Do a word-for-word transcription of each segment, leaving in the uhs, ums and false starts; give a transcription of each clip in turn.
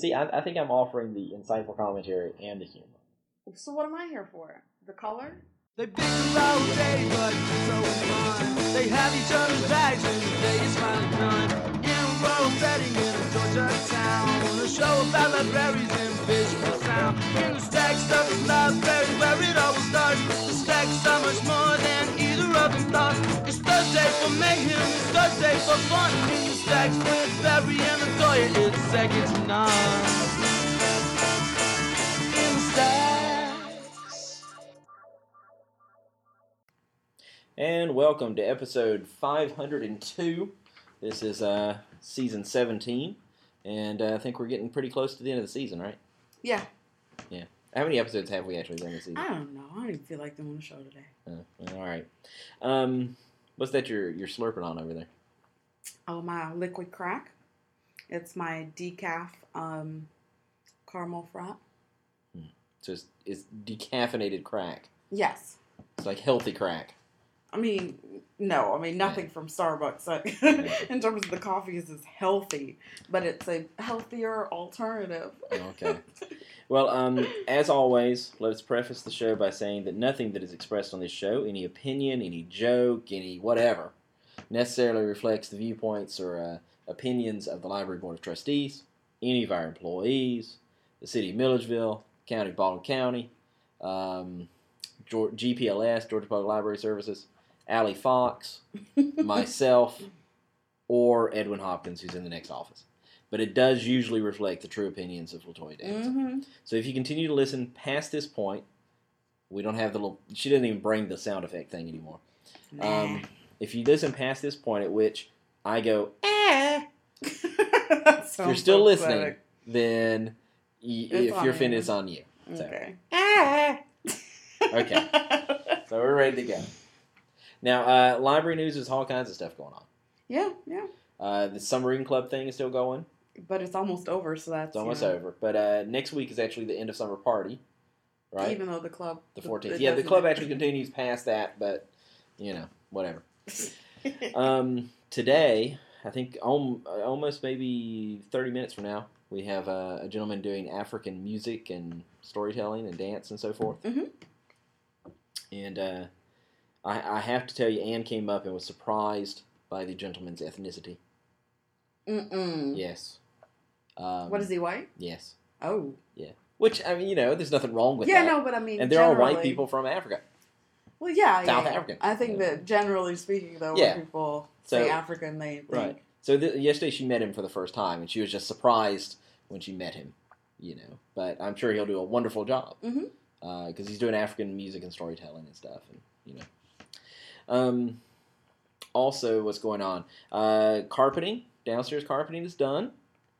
But see, I, I think I'm offering the insightful commentary and the humor. So what am I here for? The color? They bitch about Jay, but so fun. They have each other's bags, and today is finally done. In a row setting in a Georgia town. A show about libraries and visual sound. In the stacks of the library where it always starts. The stacks are much more than either of them thought. It's Thursday for mayhem, it's Thursday for fun. In the stacks with Barry and Latoya, it's second to none. And welcome to episode five hundred two. This is uh, season seventeen, and uh, I think we're getting pretty close to the end of the season, right? Yeah. Yeah. How many episodes have we actually done this season? I don't know. I don't even feel like doing the show today. Uh, well, all right. Um, what's that you're, you're slurping on over there? Oh, my liquid crack. It's my decaf um, caramel frap. Hmm. So it's, it's decaffeinated crack? Yes. It's like healthy crack. I mean, no, I mean, nothing yeah. from Starbucks. So in terms of the coffees is healthy, but it's a healthier alternative. Okay. Well, um, as always, let's preface the show by saying that nothing that is expressed on this show, any opinion, any joke, any whatever, necessarily reflects the viewpoints or uh, opinions of the Library Board of Trustees, any of our employees, the City of Milledgeville, County of Baldwin County, um, G P L S, Georgia Public Library Services, Allie Fox, myself, or Edwin Hopkins, who's in the next office. But it does usually reflect the true opinions of Latoya Dance. Mm-hmm. So if you continue to listen past this point, we don't have the little... She didn't even bring the sound effect thing anymore. Nah. Um, if you listen past this point at which I go, eh, if you're still listening, pathetic. Then y- if your fin is on you. So. Okay. Eh. Okay. So we're ready to go. Now, uh, library news is all kinds of stuff going on. Yeah, yeah. Uh, the summer reading club thing is still going. But it's almost over, so that's... It's almost you know. over. But uh, next week is actually the end of summer party, right? Even though the club... The fourteenth. Yeah, the club actually continues past that, but, you know, whatever. um, today, I think om- almost maybe thirty minutes from now, we have uh, a gentleman doing African music and storytelling and dance and so forth. Mm-hmm. And... Uh, I, I have to tell you, Anne came up and was surprised by the gentleman's ethnicity. Mm-mm. Yes. Um, what, is he white? Yes. Oh. Yeah. Which, I mean, you know, there's nothing wrong with yeah, that. Yeah, no, but I mean, and they're all white people from Africa. Well, yeah, South yeah. African. I think yeah. that, generally speaking, though, yeah. when people so, say African, they think... Right. So, th- yesterday she met him for the first time, and she was just surprised when she met him, you know. But I'm sure he'll do a wonderful job. Mm-hmm. Because uh, he's doing African music and storytelling and stuff, and, you know. Um, also, what's going on? Uh, carpeting, downstairs carpeting is done.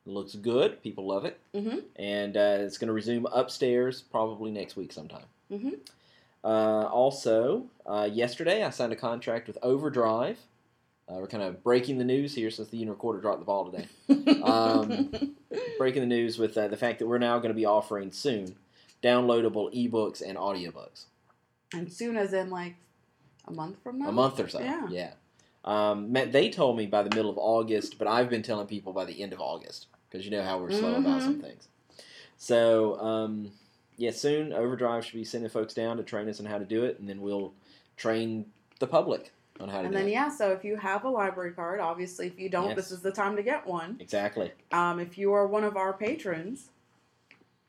It looks good. People love it. Mm-hmm. And uh, it's going to resume upstairs probably next week sometime. Mm-hmm. Uh, also, uh, yesterday I signed a contract with Overdrive. Uh, we're kind of breaking the news here since the union recorder dropped the ball today. um, breaking the news with uh, the fact that we're now going to be offering soon downloadable ebooks and audiobooks. And soon as in like... A month from now? A month or so, yeah. yeah. Um, they told me by the middle of August, but I've been telling people by the end of August, because you know how we're slow mm-hmm. about some things. So, um, yeah, soon Overdrive should be sending folks down to train us on how to do it, and then we'll train the public on how to and do then, it. And then, yeah, so if you have a library card, obviously, if you don't, yes. this is the time to get one. Exactly. Um, if you are one of our patrons...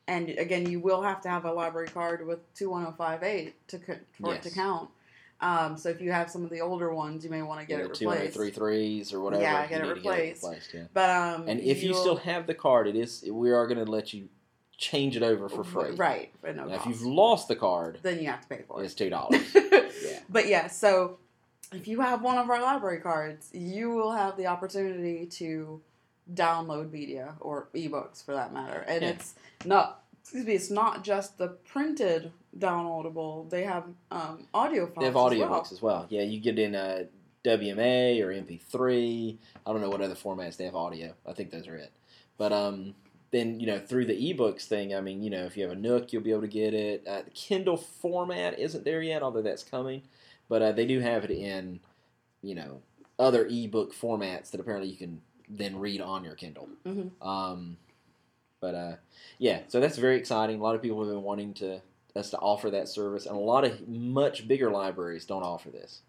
And again, you will have to have a library card with two one oh five eight to for yes. it to count. Um, so if you have some of the older ones, you may want to get yeah, it replaced. two oh three threes or whatever. Yeah, get it replaced. Get it replaced yeah. But um, and if you still have the card, it is we are going to let you change it over for free. Right. But no now, if you've lost the card, then you have to pay for it. It's two dollars. yeah. But yeah, so if you have one of our library cards, you will have the opportunity to download media or ebooks for that matter, and yeah. it's not. Excuse me, it's not just the printed downloadable. They have um, audio files. They have audio books as well. Yeah, you get in a W M A or M P three. I don't know what other formats they have audio. I think those are it. But um, then, you know, through the ebooks thing, I mean, you know, if you have a Nook, you'll be able to get it. Uh, the Kindle format isn't there yet, although that's coming. But uh, they do have it in, you know, other ebook formats that apparently you can then read on your Kindle. Mm-hmm. Um, But uh, yeah, so that's very exciting. A lot of people have been wanting to us to offer that service, and a lot of much bigger libraries don't offer this.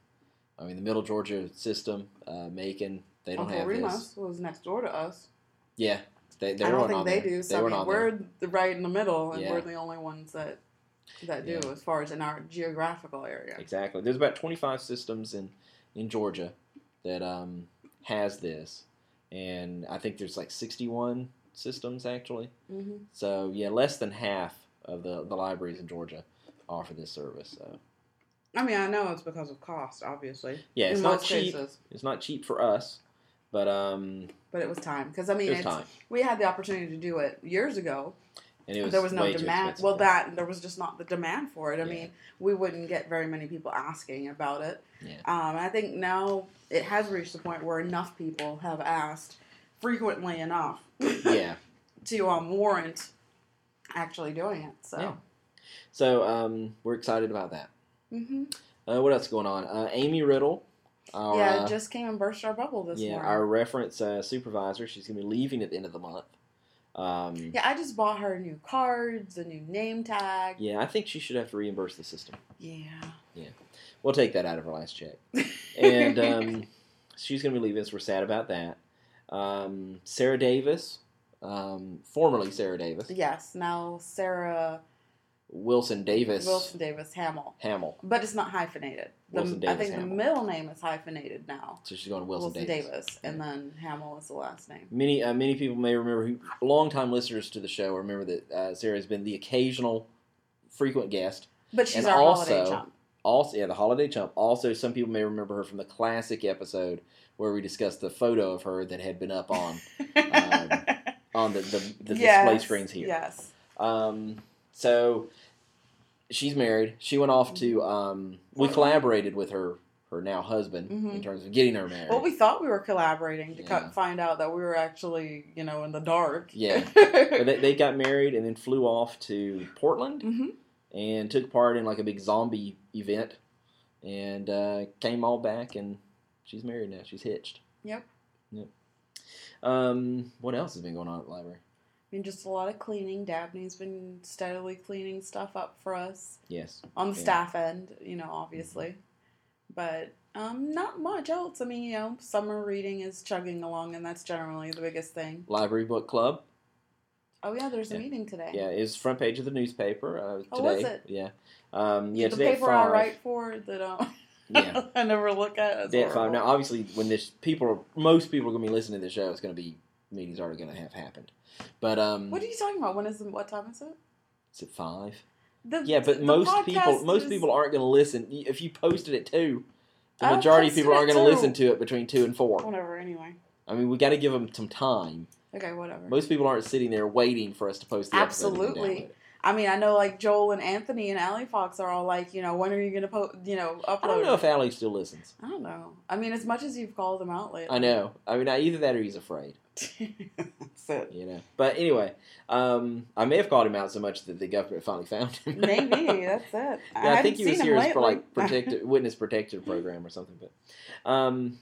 I mean, the Middle Georgia system, uh, Macon, they don't Uncle have Remus this. Uncle Remus was next door to us. Yeah, they they I don't think they there. do. So they I mean, we're there. right in the middle, and yeah. we're the only ones that that do yeah. as far as in our geographical area. Exactly. There's about twenty-five systems in in Georgia that um, has this, and I think there's like sixty-one systems actually. Mm-hmm. So yeah, less than half of the, the libraries in Georgia offer this service. So. I mean, I know it's because of cost, obviously. Yeah, it's in not cheap. Cases. It's not cheap for us, but um. But it was time, because I mean, it it's, time. we had the opportunity to do it years ago, and it was there was no demand. Well, that there was just not the demand for it. I yeah. mean, we wouldn't get very many people asking about it. Yeah. Um, I think now it has reached the point where enough people have asked frequently enough. yeah. To um, warrant actually doing it. So. Yeah. So um, we're excited about that. Mm-hmm. Uh, what else is going on? Uh, Amy Riddle. Our, yeah, just came and burst our bubble this yeah, morning. Yeah, our reference uh, supervisor. She's going to be leaving at the end of the month. Um, yeah, I just bought her new cards, a new name tag. Yeah, I think she should have to reimburse the system. Yeah. Yeah. We'll take that out of her last check. And um, she's going to be leaving, so we're sad about that. Um, Sarah Davis. Um, formerly Sarah Davis. Yes, now Sarah... Wilson Davis. Wilson Davis, Hamill. Hamill. But it's not hyphenated. The, Wilson Davis, I think Hamill. The middle name is hyphenated now. So she's going to Wilson, Wilson Davis. Davis. And yeah. then Hamill is the last name. Many uh, many people may remember, who long-time listeners to the show, remember that uh, Sarah's been the occasional frequent guest. But she's and our also, holiday chump. Also, yeah, the holiday chump. Also, some people may remember her from the classic episode where we discussed the photo of her that had been up on um, on the, the, the yes. display screens here. Yes. Um, so... She's married. She went off to, um, we collaborated with her, her now husband, mm-hmm. in terms of getting her married. Well, we thought we were collaborating to yeah. cut, find out that we were actually, you know, in the dark. Yeah. But they, they got married and then flew off to Portland mm-hmm. and took part in like a big zombie event and uh, came all back, and she's married now. She's hitched. Yep. Yep. Um, what else has been going on at the library? I mean, just a lot of cleaning. Dabney's been steadily cleaning stuff up for us. Yes. On the yeah. staff end, you know, obviously. But um, not much else. I mean, you know, summer reading is chugging along, and that's generally the biggest thing. Library book club. Oh, yeah, there's yeah. a meeting today. Yeah, it's front page of the newspaper uh, today. Oh, was it? Yeah. Um, yeah, the today paper I write for that um, yeah. I never look at. Today at five. Now, obviously, when this people, most people are going to be listening to this show, it's going to be, meetings are going to have happened. But um, what are you talking about? When is the, what time is it? It's at five. The, yeah, but most people most is... people aren't going to listen. If you post it at two, the I majority of people aren't going to listen to it between two and four. Whatever, anyway. I mean, we got to give them some time. Okay, whatever. Most people aren't sitting there waiting for us to post the Absolutely. episode. Absolutely. I mean, I know like Joel and Anthony and Allie Fox are all like, you know, when are you going to po- you know, upload? I don't know it? if Allie still listens. I don't know. I mean, as much as you've called him out lately. I know. I mean, either that or he's afraid. That's it. You know. But anyway, um, I may have called him out so much that the government finally found him. Maybe that's it. I, I, I think he was here as for like protective, witness protection program or something. But um,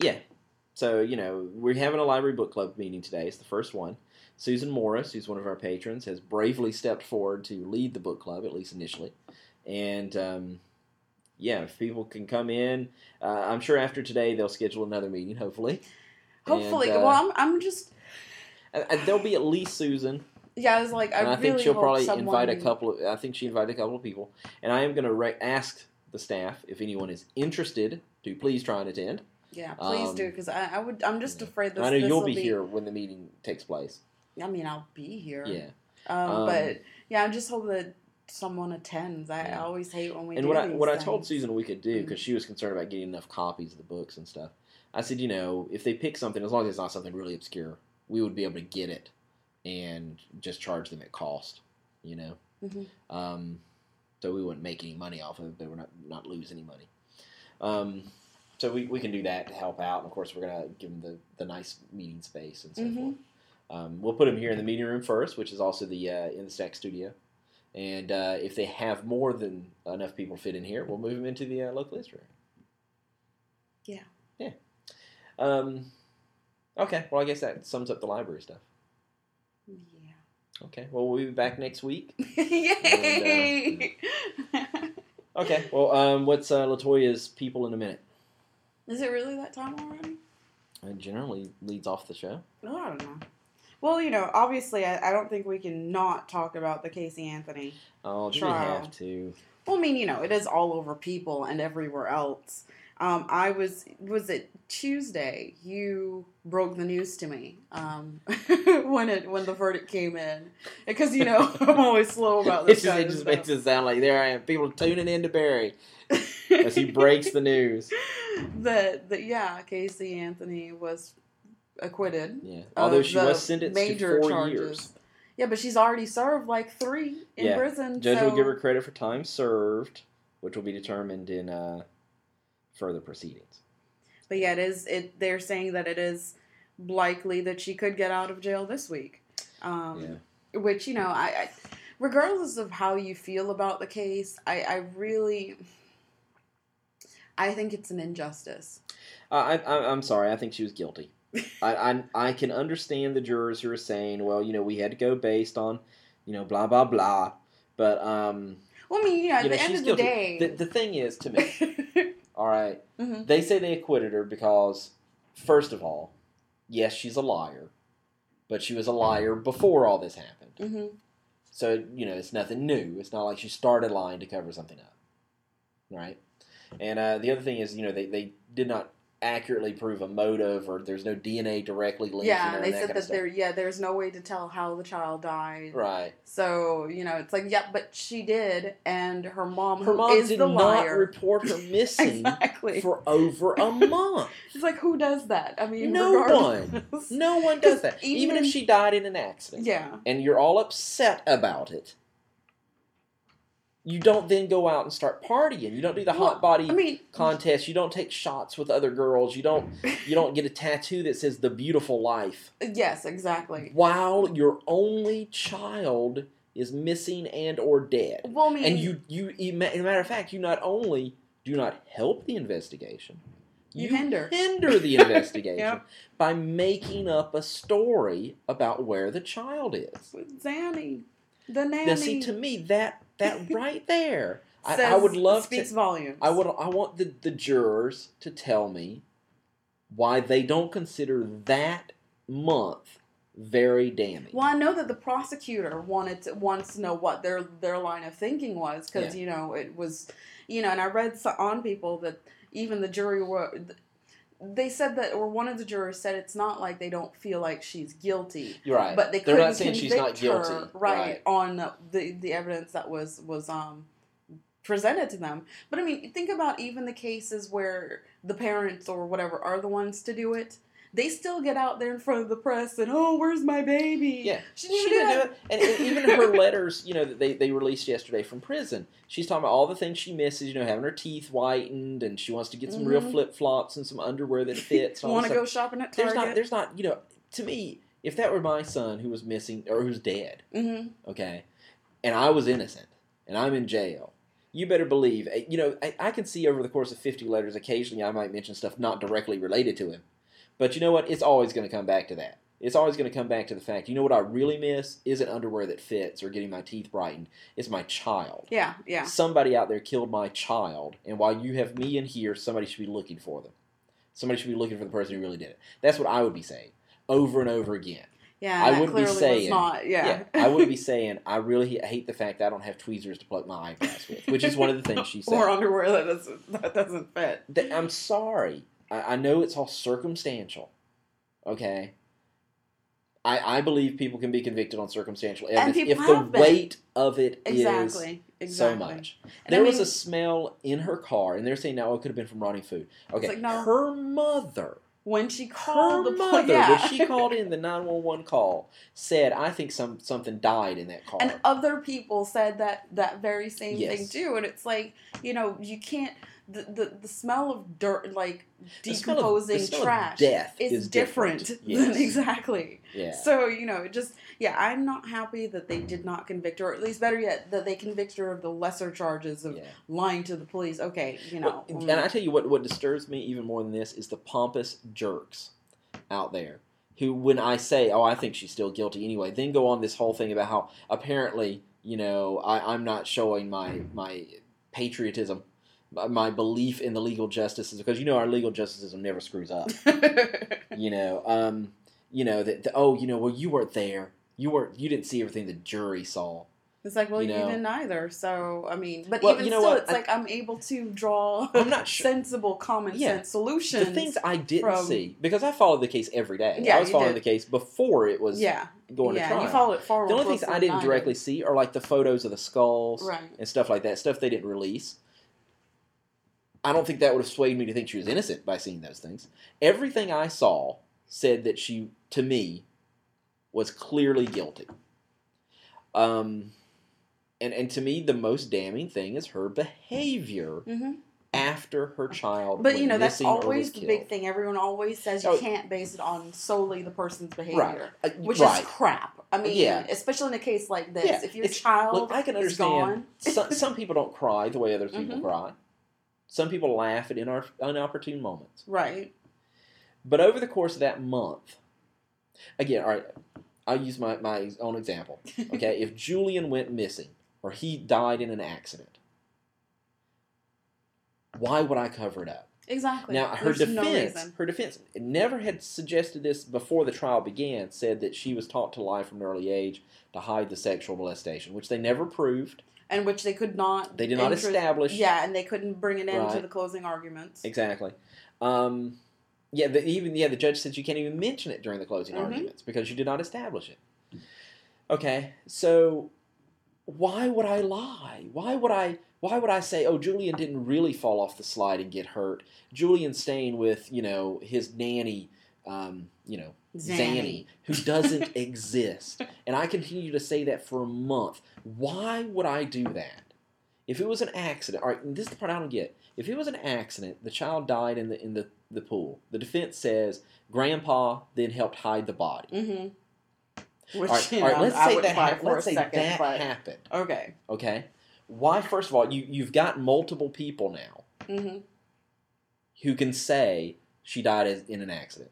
yeah. So you know, we're having a library book club meeting today. It's the first one. Susan Morris, who's one of our patrons, has bravely stepped forward to lead the book club, at least initially. And um, yeah, if people can come in, uh, I'm sure after today they'll schedule another meeting. Hopefully. Hopefully. And, uh, well, I'm, I'm just... Uh, there'll be at least Susan. Yeah, I was like, I really hope And I think she'll probably someone... invite a couple of... I think she invited a couple of people. And I am going to re- ask the staff, if anyone is interested, to please try and attend. Yeah, please um, do, because I, I would, I'm just yeah. afraid this I know you'll be, be here when the meeting takes place. I mean, I'll be here. Yeah. Um, um, but, yeah, I just hope that someone attends. I yeah. always hate when we and do what these I, what things. I told Susan we could do, because mm-hmm. she was concerned about getting enough copies of the books and stuff. I said, you know, if they pick something, as long as it's not something really obscure, we would be able to get it and just charge them at cost, you know. Mm-hmm. Um, so we wouldn't make any money off of it, but we're not, not lose any money. Um, so we, we can do that to help out. And, of course, we're going to give them the, the nice meeting space and so mm-hmm. forth. Um, we'll put them here in the meeting room first, which is also the uh, in the Stack Studio. And uh, if they have more than enough people fit in here, we'll move them into the uh, local library. Yeah. Yeah. Um, okay, well, I guess that sums up the library stuff. Okay. Well, we'll be back next week. Yay! And, uh, okay. Well, um, what's uh, Latoya's people in a minute? Is it really that time already? It generally leads off the show. No, I don't know. Well, you know, obviously, I, I don't think we can not talk about the Casey Anthony oh, trial. Oh, we have to. Well, I mean, you know, it is all over People and everywhere else. Um, I was, was it Tuesday, you broke the news to me um, when it when the verdict came in. Because, you know, I'm always slow about this kind of stuff. It just makes it sound like there I am, people tuning in to Barry as he breaks the news. That, that yeah, Casey Anthony was acquitted. Yeah, although she was sentenced to four charges. years. Yeah, but she's already served like three in yeah. prison. Judge so. will give her credit for time served, which will be determined in uh, further proceedings. But yeah, it is. It they're saying that it is likely that she could get out of jail this week. Um, yeah. Which you know, I, I regardless of how you feel about the case, I, I really, I think it's an injustice. Uh, I, I I'm sorry. I think she was guilty. I, I I can understand the jurors who are saying, well, you know, we had to go based on, you know, blah, blah, blah. But, um... Well, I mean, yeah, at the know, end of the day... The, the thing is, to me, all right, mm-hmm. they say they acquitted her because, first of all, yes, she's a liar. But she was a liar before all this happened. Mm-hmm. So, you know, it's nothing new. It's not like she started lying to cover something up. Right? And uh, the other thing is, you know, they, they did not... accurately prove a motive, or there's no D N A directly linked. Yeah, they said that there. Yeah, there's no way to tell how the child died. Right. So you know, it's like, yep, yeah, but she did, and her mom, her who mom is did the liar, not report her missing exactly. for over a month. It's like, who does that? I mean, no regardless. one, no one does that. Even, even if she died in an accident, yeah, and you're all upset about it. You don't then go out and start partying. You don't do the well, hot body I mean, contest. You don't take shots with other girls. You don't you don't get a tattoo that says The Beautiful Life. Yes, exactly. While your only child is missing and or dead. Well, I mean, and you, you, as a matter of fact, you not only do not help the investigation, you, you hinder. hinder the investigation yep. by making up a story about where the child is. Zanny. The nanny. Now, see, to me, that... That right there. Says, I, I would love speaks to, volumes. I would I want the, the jurors to tell me why they don't consider that month very damning. Well, I know that the prosecutor wanted to wants to know what their their line of thinking was because yeah. you know it was you know and I read on People that even the jury were. They said that, or one of the jurors said, it's not like they don't feel like she's guilty. Right. But they couldn't They're not saying she's not guilty. Her, right, right. On the, the evidence that was, was um presented to them. But, I mean, think about even the cases where the parents or whatever are the ones to do it. They still get out there in front of the press and, oh, where's my baby? Yeah. She didn't, she didn't do it. And, and even her letters, you know, that they, they released yesterday from prison, she's talking about all the things she misses, you know, having her teeth whitened, and she wants to get some mm-hmm. real flip-flops and some underwear that fits. Want to go shopping at Target? There's not, there's not, you know, to me, if that were my son who was missing, or who's dead, mm-hmm. okay, and I was innocent, and I'm in jail, you better believe, you know, I, I can see over the course of fifty letters, occasionally I might mention stuff not directly related to him. But you know what? It's always going to come back to that. It's always going to come back to the fact, you know what I really miss isn't underwear that fits or getting my teeth brightened. It's my child. Yeah, yeah. Somebody out there killed my child, and while you have me in here, somebody should be looking for them. Somebody should be looking for the person who really did it. That's what I would be saying over and over again. Yeah, I wouldn't be saying. Not, yeah. yeah, I wouldn't be saying. I really hate the fact that I don't have tweezers to pluck my eyebrows with, which is one of the things she said. Or underwear that doesn't that doesn't fit. That, I'm sorry. I know it's all circumstantial, okay? I, I believe people can be convicted on circumstantial evidence if the been. weight of it exactly. is exactly. so much. And there I mean, was a smell in her car, and they're saying now oh, it could have been from rotting food. Okay, like, no. her mother, when she called, her the mother, yeah. when she called in the nine one one call, said, I think some something died in that car. And other people said that, that very same yes. thing, too. And it's like, you know, you can't... The, the the smell of dirt, like decomposing the smell of, the smell trash, of death is, is different, different. Yes. than exactly. Yeah. So you know, it just yeah, I'm not happy that they did not convict her, or at least better yet, that they convict her of the lesser charges of yeah. lying to the police. Okay, you know. Well, and I tell you what, what disturbs me even more than this is the pompous jerks out there who, when I say, oh, I think she's still guilty anyway, then go on this whole thing about how apparently, you know, I, I'm not showing my my patriotism, my belief in the legal justice, is because, you know, our legal justice system never screws up. You know, um, you know, that, oh, you know, well, you weren't there. You weren't, you didn't see everything the jury saw. It's like, well, you, know, you didn't either, so, I mean, but well, even you know still, what? it's I, like, I'm able to draw I'm not sure. sensible, common yeah. sense solutions. The things I didn't from... see, because I followed the case every day. Yeah, I was following did. the case before it was yeah. going yeah, to trial. Yeah, you followed it forward. The only things I didn't night. directly see are, like, the photos of the skulls right. and stuff like that, stuff they didn't release. I don't think that would have swayed me to think she was innocent by seeing those things. Everything I saw said that she, to me, was clearly guilty. Um... And and to me, the most damning thing is her behavior mm-hmm. after her child. But you know, that's always the killed. big thing. Everyone always says you oh, can't base it on solely the person's behavior, right. which right. is crap. I mean, yeah. especially in a case like this, yeah. if your it's, child look, I can is understand. gone, some, some people don't cry the way other people mm-hmm. cry. Some people laugh at inor- inopportune moments. Right. But over the course of that month, again, all right, I'll use my my own example. Okay, if Julian went missing, or he died in an accident, why would I cover it up? Exactly. Now, her There's defense, no her defense, never had suggested this before the trial began, said that she was taught to lie from an early age to hide the sexual molestation, which they never proved. And which they could not... They did not interest, establish. Yeah, and they couldn't bring it into right. the closing arguments. Exactly. Um, yeah, the, even yeah, the judge said you can't even mention it during the closing mm-hmm. arguments because you did not establish it. Okay, so... Why would I lie? Why would I why would I say, oh, Julian didn't really fall off the slide and get hurt? Julian's staying with, you know, his nanny, um, you know, Zanny, Zanny, who doesn't exist. And I continue to say that for a month. Why would I do that? If it was an accident, all right, and this is the part I don't get. If it was an accident, the child died in the in the, the pool. The defense says Grandpa then helped hide the body. Mm-hmm. Which, all right, all right know, let's say that, ha- let's say second, that but... happened. Okay. Okay? Why, first of all, you, you've got multiple people now mm-hmm. who can say she died as, in an accident.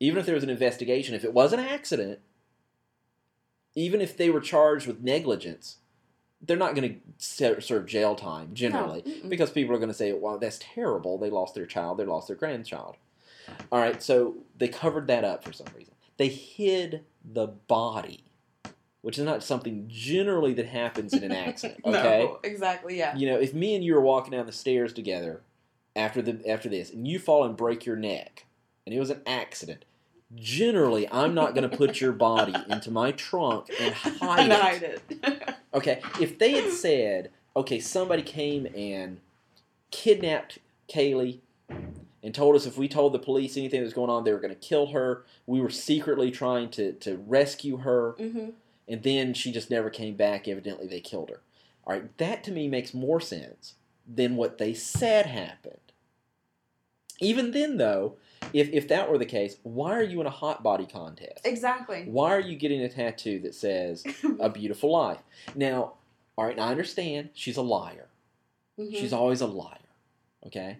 Even if there was an investigation, if it was an accident, even if they were charged with negligence, they're not going to serve jail time, generally, no. because people are going to say, well, that's terrible. They lost their child. They lost their grandchild. All right, so they covered that up for some reason. They hid the body, which is not something generally that happens in an accident. Okay, no, exactly, yeah. You know, if me and you are walking down the stairs together after the after this, and you fall and break your neck, and it was an accident, generally, I'm not going to put your body into my trunk and hide and it. Hide it. Okay, if they had said, okay, somebody came and kidnapped Kaylee, and told us if we told the police anything that was going on, they were going to kill her. We were secretly trying to, to rescue her. Mm-hmm. And then she just never came back. Evidently, they killed her. All right, that to me makes more sense than what they said happened. Even then, though, if, if that were the case, why are you in a hot body contest? Exactly. Why are you getting a tattoo that says, a beautiful life? Now, all right, I understand she's a liar. Mm-hmm. She's always a liar. Okay?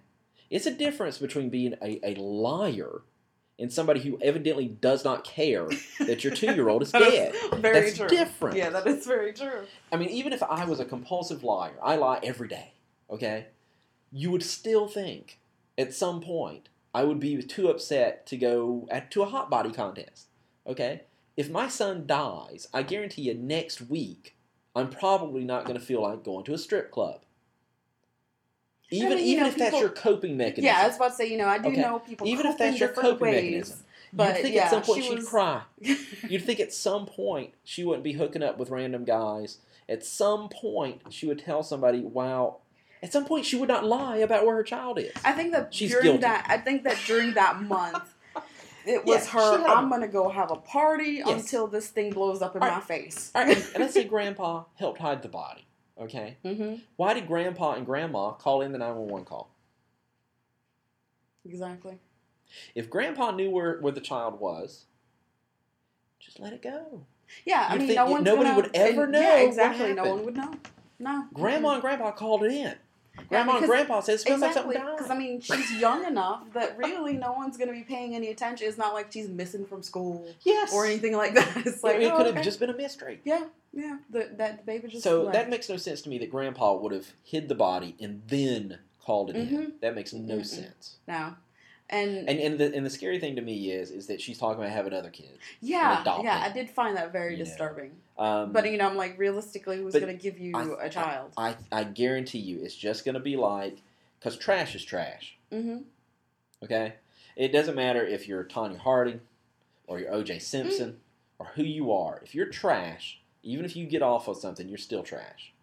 It's a difference between being a, a liar and somebody who evidently does not care that your two-year-old is that dead. Is very That's true. different. Yeah, that is very true. I mean, even if I was a compulsive liar, I lie every day, okay? You would still think at some point I would be too upset to go at, to a hot body contest, okay? If my son dies, I guarantee you next week I'm probably not going to feel like going to a strip club. Even I mean, even know, if people, that's your coping mechanism. Yeah, I was about to say, you know, I do okay. know people Even if that's your coping ways, mechanism. But you'd think yeah, at some point she was... she'd cry. You'd think at some point she wouldn't be hooking up with random guys. At some point she would tell somebody, wow. At some point she would not lie about where her child is. I think that She's during guilty. that I think that during that month it was yeah, her, I'm going to go have a party yes. until this thing blows up in All my right. face. All right. And let's say Grandpa helped hide the body. Okay. Mm-hmm. Why did Grandpa and Grandma call in the nine one one call? Exactly. If Grandpa knew where, where the child was, just let it go. Yeah, I You'd mean, no one's nobody gonna, would ever and, know. Yeah, exactly. What happened. No one would know. No. Grandma mm-hmm. and Grandpa called it in. Grandma yeah, and Grandpa says it feels exactly, like something died. Because, I mean, she's young enough that really no one's going to be paying any attention. It's not like she's missing from school yes. or anything like that. It's like, yeah, it oh, could have okay. just been a mystery. Yeah, yeah. The, that baby just So left. That makes no sense to me that Grandpa would have hid the body and then called it mm-hmm. in. That makes no mm-hmm. sense. No. And and and the, and the scary thing to me is is that she's talking about having other kids. Yeah, yeah, I did find that very you disturbing. Um, but you know, I'm like, realistically, who's going to give you I, a child? I, I I guarantee you, it's just going to be like, because trash is trash. Mm-hmm. Okay, it doesn't matter if you're Tonya Harding or you're O J. Simpson mm-hmm. or who you are. If you're trash, even if you get off on something, you're still trash.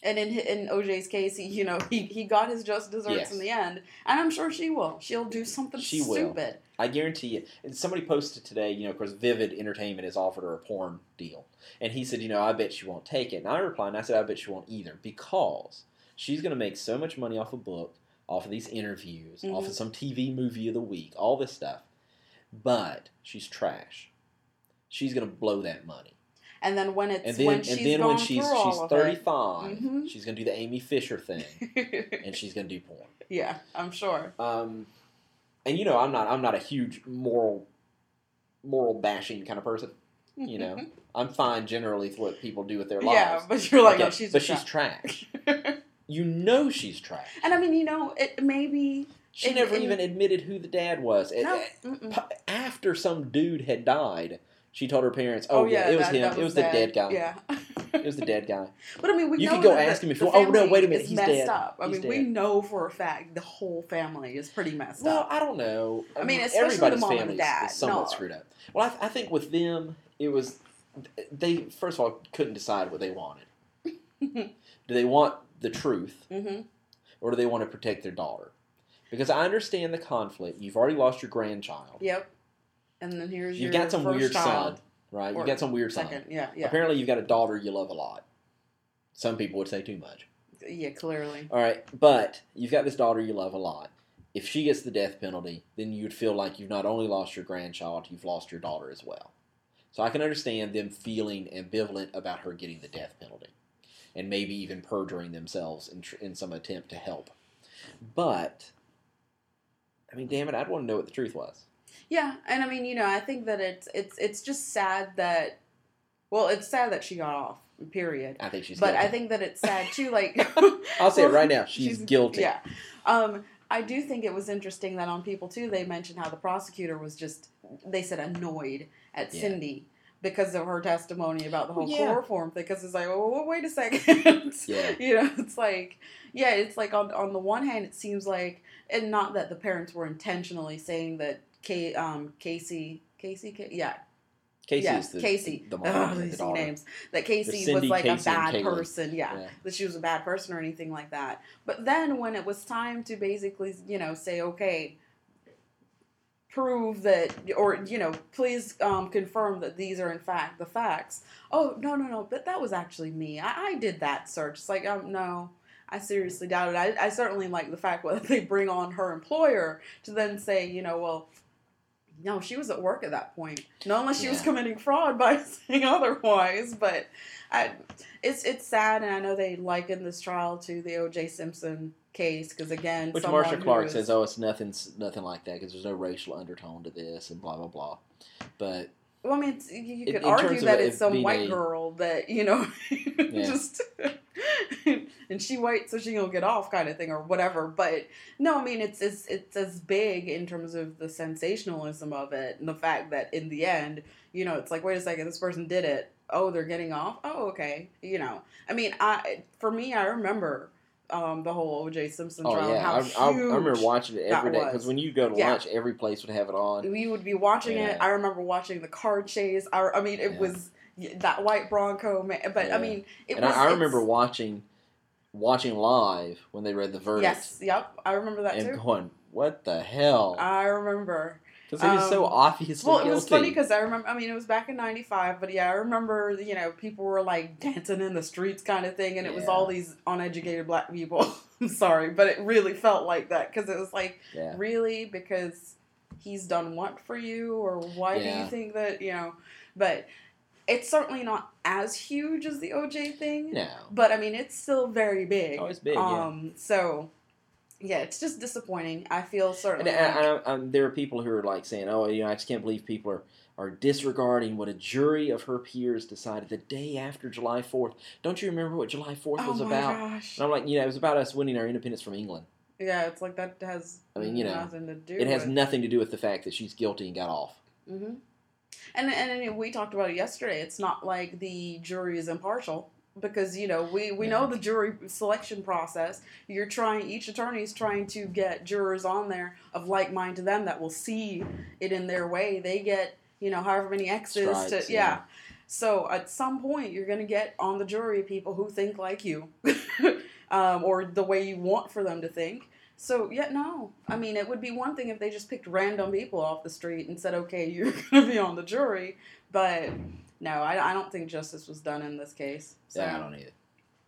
And in in O J's case, he, you know, he, he got his just desserts yes. in the end. And I'm sure she will. She'll do something she stupid. Will. I guarantee you. And somebody posted today, you know, of course, Vivid Entertainment has offered her a porn deal. And he said, you know, I bet she won't take it. And I replied, and I said, I bet she won't either. Because she's going to make so much money off a book, off of these interviews, mm-hmm. off of some T V movie of the week, all this stuff. But she's trash. She's going to blow that money. And then when it's and then, when she's and then when she's, she's thirty-five, mm-hmm. she's gonna do the Amy Fisher thing, and she's gonna do porn. Yeah, I'm sure. Um, and you know, I'm not I'm not a huge moral moral bashing kind of person. You know, I'm fine generally with what people do with their lives. Yeah, but you're like, okay, no, she's but she's trash. You know, she's trash. And I mean, you know, it maybe she it, never it, even it, admitted who the dad was. No, it, after some dude had died. She told her parents, oh, oh yeah, yeah, it was that, him. That was it was dead. the dead guy. Yeah. It was the dead guy. But I mean, we you know could go that ask him if you want. Oh, no, wait a minute. He's messed dead. Up. I He's mean, dead. We know for a fact the whole family is pretty messed well, up. Well, I don't know. I mean, especially the mom and dad. Is somewhat no. screwed up. Well, I, th- I think with them, it was, they, first of all, couldn't decide what they wanted. Do they want the truth, mm-hmm. or do they want to protect their daughter? Because I understand the conflict. You've already lost your grandchild. Yep. And then here's you've your got some first weird child, son, right? You've got some weird second, son. Yeah, yeah. Apparently, you've got a daughter you love a lot. Some people would say too much. Yeah, clearly. All right, but you've got this daughter you love a lot. If she gets the death penalty, then you'd feel like you've not only lost your grandchild, you've lost your daughter as well. So I can understand them feeling ambivalent about her getting the death penalty, and maybe even perjuring themselves in, tr- in some attempt to help. But, I mean, damn it, I'd want to know what the truth was. Yeah, and I mean, you know, I think that it's it's it's just sad that, well, it's sad that she got off. Period. I think she's. But guilty. I think that it's sad too. Like, I'll say it right now, she's, she's guilty. Yeah, um, I do think it was interesting that on People too, they mentioned how the prosecutor was just, they said, annoyed at yeah. Cindy because of her testimony about the whole yeah. chloroform thing. Because it's like, oh, well, wait a second. yeah. You know, it's like, yeah, it's like on on the one hand, it seems like, and not that the parents were intentionally saying that. K, um, Casey, Casey, Casey, yeah, Casey, yeah, the, Casey, the, the mom, oh, these the names, that Casey Cindy, was like Casey a bad person, yeah, yeah, that she was a bad person or anything like that. But then when it was time to basically, you know, say, okay, prove that, or, you know, please um, confirm that these are in fact the facts. Oh, no, no, no, but that was actually me. I, I did that search. It's like, um, no. I seriously doubt it. I, I certainly like the fact that they bring on her employer to then say, you know, well, no, she was at work at that point. Not unless she yeah. was committing fraud by saying otherwise. But I, it's it's sad, and I know they liken this trial to the O J. Simpson case because again, which Marsha Clark is, says, oh, it's nothing, nothing like that because there's no racial undertone to this and blah blah blah. But well, I mean, it's, you could it, argue that it's some white a, girl that you know yeah. just. And she white, so she gonna get off, kind of thing, or whatever. But no, I mean it's it's it's as big in terms of the sensationalism of it, and the fact that in the end, you know, it's like, wait a second, this person did it. Oh, they're getting off. Oh, okay. You know, I mean, I for me, I remember um, the whole O J. Simpson oh, trial. Yeah. How I, huge I, I remember watching it every day because when you go to yeah. lunch, every place would have it on. We would be watching yeah. it. I remember watching the car chase. I, I mean, it yeah. was that white Bronco man. But yeah. I mean, it and was. And I, I remember watching. Watching live when they read the verdict. Yes, yep, I remember that and too. And going, what the hell? I remember. Because it was um, so obviously Well, it guilty. Was funny because I remember, I mean, it was back in ninety-five, but yeah, I remember, you know, people were like dancing in the streets kind of thing, and yeah. it was all these uneducated black people. I'm sorry, but it really felt like that because it was like, yeah. really? Because he's done what for you? Or why yeah. do you think that, you know? But It's certainly not as huge as the O J thing. No. But, I mean, it's still very big. Oh, it's big, um, yeah. So, yeah, it's just disappointing. I feel certainly... And I, like, I, I, I, there are people who are, like, saying, oh, you know, I just can't believe people are, are disregarding what a jury of her peers decided the day after July fourth. Don't you remember what July fourth oh was about? Oh, my gosh. And I'm like, you know, it was about us winning our independence from England. Yeah, it's like that has I mean, you know, nothing to do it with... It has nothing to do with the fact that she's guilty and got off. Mm-hmm. And, and and we talked about it yesterday. It's not like the jury is impartial because, you know, we, we yeah. know the jury selection process. You're trying, each attorney is trying to get jurors on there of like mind to them that will see it in their way. They get, you know, however many X's Strides, to, yeah. yeah. So at some point you're going to get on the jury people who think like you um, or the way you want for them to think. So, yeah, no. I mean, it would be one thing if they just picked random people off the street and said, okay, you're going to be on the jury. But, no, I, I don't think justice was done in this case. So. Yeah, I don't either.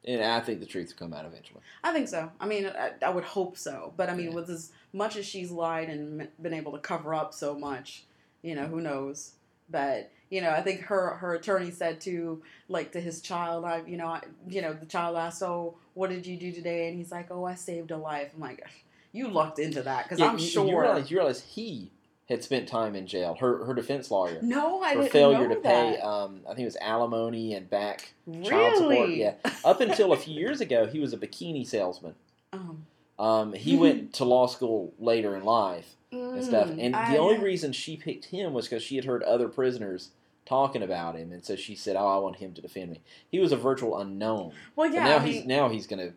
And I think the truth will come out eventually. I think so. I mean, I, I would hope so. But, I mean, yeah. with as much as she's lied and been able to cover up so much, you know, who knows. But, you know, I think her, her attorney said to, like, to his child, I, you know, I, you know, the child asked, oh, what did you do today? And he's like, oh, I saved a life. I'm like, you lucked into that because yeah, I'm you, sure. You realize, you realize he had spent time in jail, her her defense lawyer. No, I didn't know that. For failure to pay, um, I think it was alimony and back really? child support. Yeah. Up until a few years ago, he was a bikini salesman. Um, um, he mm-hmm. went to law school later in life. And stuff, and I, the only reason she picked him was because she had heard other prisoners talking about him, and so she said, "Oh, I want him to defend me." He was a virtual unknown. Well, yeah, now I mean, he's now he's gonna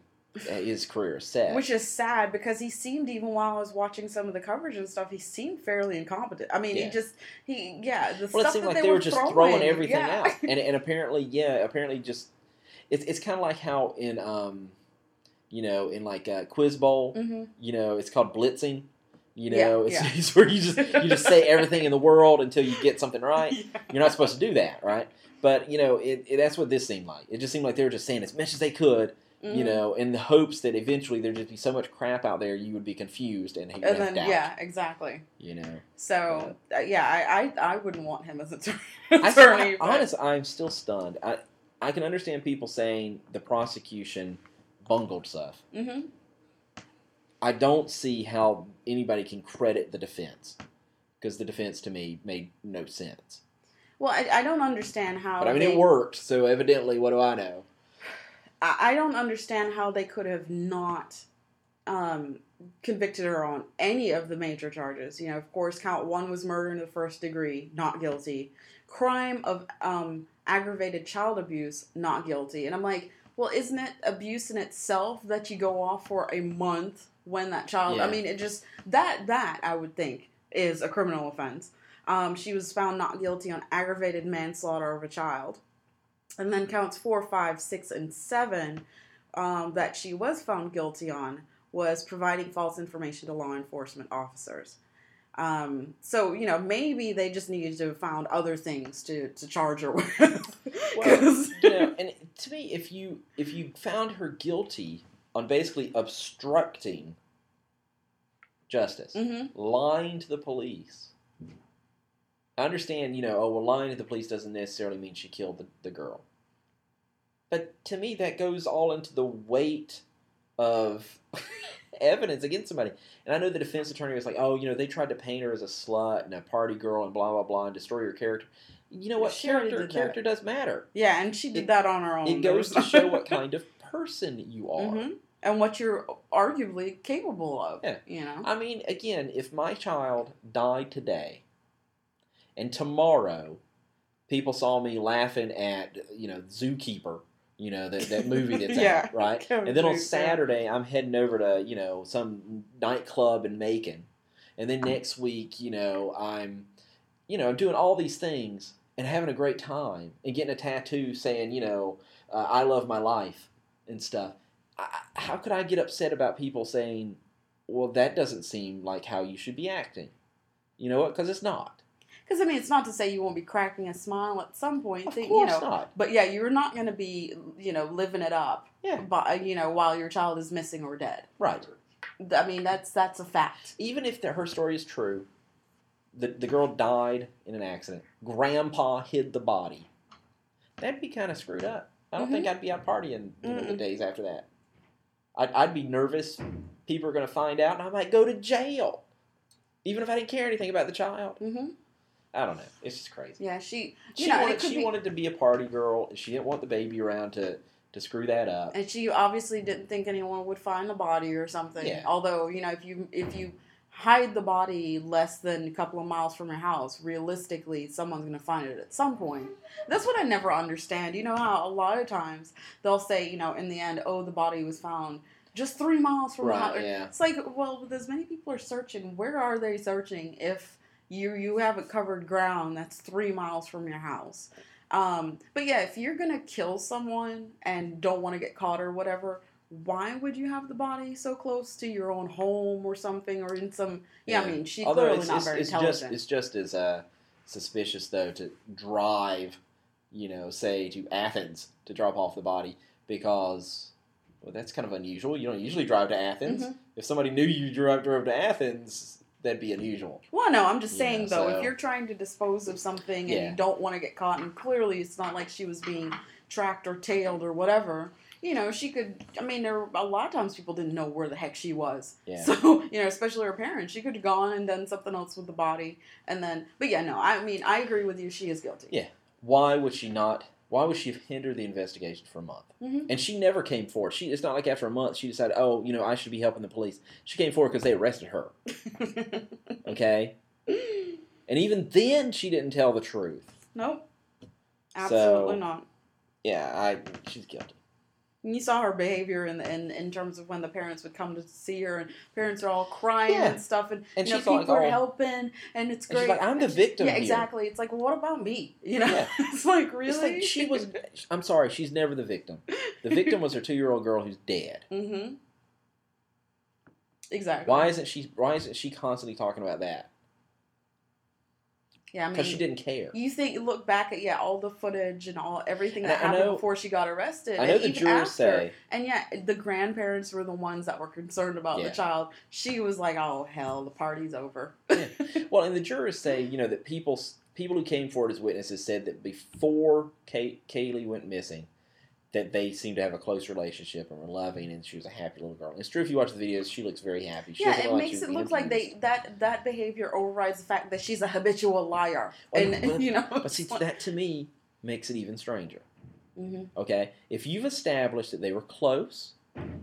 uh, his career is set, which is sad because he seemed, even while I was watching some of the coverage and stuff, he seemed fairly incompetent. I mean, yeah. he just he yeah, the well, stuff it seemed that like they, they were, were just throwing, throwing everything yeah. out, and and apparently yeah, apparently just it's it's kind of like how in um you know in like uh, Quiz Bowl mm-hmm. you know it's called blitzing. You know, yeah, it's, yeah. it's where you just you just say everything in the world until you get something right. Yeah. You're not supposed to do that, right? But, you know, it, it that's what this seemed like. It just seemed like they were just saying as much as they could, mm. you know, in the hopes that eventually there'd just be so much crap out there you would be confused and hate and then, doubt. Yeah, exactly. You know. So, uh, yeah, I, I I wouldn't want him as a attorney. I, I, honestly, I'm still stunned. I, I can understand people saying the prosecution bungled stuff. Mm-hmm. I don't see how anybody can credit the defense because the defense to me made no sense. Well, I, I don't understand how. But I mean, they, it worked, so evidently, what do I know? I, I don't understand how they could have not um, convicted her on any of the major charges. You know, of course, count one was murder in the first degree, not guilty. Crime of um, aggravated child abuse, not guilty. And I'm like, well, isn't it abuse in itself that you go off for a month? When that child, yeah. I mean, it just, that, that, I would think, is a criminal offense. Um, she was found not guilty on aggravated manslaughter of a child. And then counts four, five, six, and seven um, that she was found guilty on was providing false information to law enforcement officers. Um, so, you know, maybe they just needed to have found other things to, to charge her with. Well, you know, and to me, if you, if you found her guilty on basically obstructing justice, mm-hmm. lying to the police. I understand, you know, oh, well, lying to the police doesn't necessarily mean she killed the, the girl. But to me, that goes all into the weight of evidence against somebody. And I know the defense attorney was like, oh, you know, they tried to paint her as a slut and a party girl and blah, blah, blah, and destroy her character. You know what? She character character that. does matter. Yeah, and she did it, that on her own. It goes to show what kind of person you are, mm-hmm. and what you're arguably capable of. Yeah. You know, I mean, again, if my child died today, and tomorrow, people saw me laughing at, you know, Zookeeper, you know, that, that movie that's yeah, out, right? And then on Saturday, I'm heading over to, you know, some nightclub in Macon, and then next week, you know, I'm, you know, doing all these things and having a great time and getting a tattoo saying, you know, uh, I love my life. And stuff. I, how could I get upset about people saying, well, that doesn't seem like how you should be acting? You know what? Because it's not. Because, I mean, it's not to say you won't be cracking a smile at some point. Of that, course you know, not. But, yeah, you're not going to be, you know, living it up, yeah. by, you know, while your child is missing or dead. Right. I mean, that's that's a fact. Even if the, her story is true, the the girl died in an accident. Grandpa hid the body. that'd be kind of screwed up. I don't mm-hmm. think I'd be out partying, you know, the days after that. I'd, I'd be nervous. People are going to find out, and I might go to jail, even if I didn't care anything about the child. Mm-hmm. I don't know. It's just crazy. Yeah, she she, know, wanted, she be... wanted to be a party girl, and she didn't want the baby around to, to screw that up. And she obviously didn't think anyone would find the body or something. Yeah. Although, you know, if you if you hide the body less than a couple of miles from your house, realistically, someone's going to find it at some point. That's what I never understand. You know how a lot of times they'll say, you know, in the end, oh, the body was found just three miles from right, the house. Yeah. It's like, well, with as many people are searching, where are they searching if... You you have a covered ground that's three miles from your house. Um, but yeah, if you're going to kill someone and don't want to get caught or whatever, why would you have the body so close to your own home or something or in some... Yeah, yeah. I mean, she's clearly it's, not it's, very it's intelligent. Just, it's just as uh, suspicious, though, to drive, you know, say to Athens to drop off the body because... Well, that's kind of unusual. You don't usually drive to Athens. Mm-hmm. If somebody knew you drove, drove to Athens... That'd be unusual. Well, no, I'm just saying, yeah, though, so, if you're trying to dispose of something and yeah. you don't want to get caught, and clearly it's not like she was being tracked or tailed or whatever, you know, she could, I mean, there were, a lot of times people didn't know where the heck she was. Yeah. So, you know, especially her parents, she could have gone and done something else with the body, and then, but yeah, no, I mean, I agree with you, she is guilty. Yeah. Why would she not, why would she hinder the investigation for a month? Mm-hmm. And she never came forward. She, it's not like after a month she decided, oh, you know, I should be helping the police. She came forward because they arrested her. Okay? And even then she didn't tell the truth. Nope. Absolutely so, not. Yeah, I she's guilty. You saw her behavior in, the, in in terms of when the parents would come to see her, and parents are all crying yeah. and stuff, and, and you know, people are all, helping, and it's great. And she's like, I'm the victim Yeah, here. Exactly. It's like, well, what about me? You know? Yeah. It's like, really? It's like she was, I'm sorry, she's never the victim. The victim was her two-year-old girl who's dead. Mm-hmm. Exactly. Why isn't she, why isn't she constantly talking about that? Yeah, I mean, because she didn't care. You think look back at yeah all the footage and all everything that I, happened I know, before she got arrested. I know the jurors say, and yeah, the grandparents were the ones that were concerned about yeah. the child. She was like, "Oh hell, the party's over." Yeah. Well, and the jurors say, you know, that people people who came forward as witnesses said that before Kay, Kaylee went missing, that they seemed to have a close relationship and were loving, and she was a happy little girl. It's true if you watch the videos; she looks very happy. She yeah, it like makes it look like they that that behavior overrides the fact that she's a habitual liar, well, and but, you know. But see, that to me makes it even stranger. Mm-hmm. Okay, if you've established that they were close,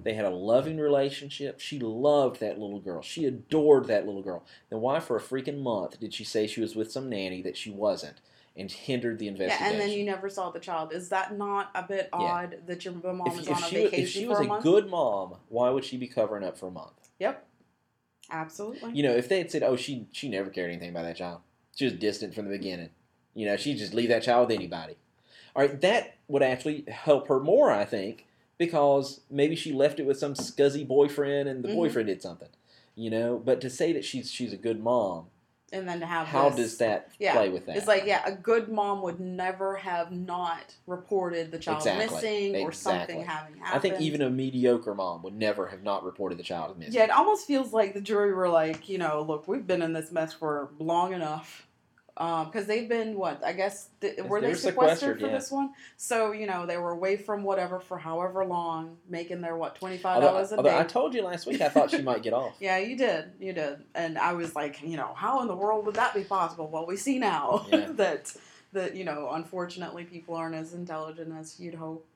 they had a loving relationship. She loved that little girl. She adored that little girl. Then why, for a freaking month, did she say she was with some nanny that she wasn't? And hindered the investigation. Yeah, and then you never saw the child. Is that not a bit odd yeah. that your mom if, is if on a she, vacation for a month? If she was a, a good mom, why would she be covering up for a month? Yep. Absolutely. You know, if they had said, oh, she she never cared anything about that child. She was distant from the beginning. You know, she'd just leave that child with anybody. All right, that would actually help her more, I think, because maybe she left it with some scuzzy boyfriend and the mm-hmm. boyfriend did something. You know, but to say that she's she's a good mom... And then to have How this, does that yeah, play with that? It's like, yeah, a good mom would never have not reported the child exactly. missing or exactly. something having happened. I think even a mediocre mom would never have not reported the child missing. Yeah, it almost feels like the jury were like, you know, look, we've been in this mess for long enough. Because um, they've been, what, I guess, th- were they, they were sequestered, sequestered for yeah. this one? So, you know, they were away from whatever for however long, making their, what, twenty-five dollars although, a although day. I told you last week I thought she might get off. Yeah, you did. You did. And I was like, you know, how in the world would that be possible? Well, we see now yeah. that, that, you know, unfortunately people aren't as intelligent as you'd hope.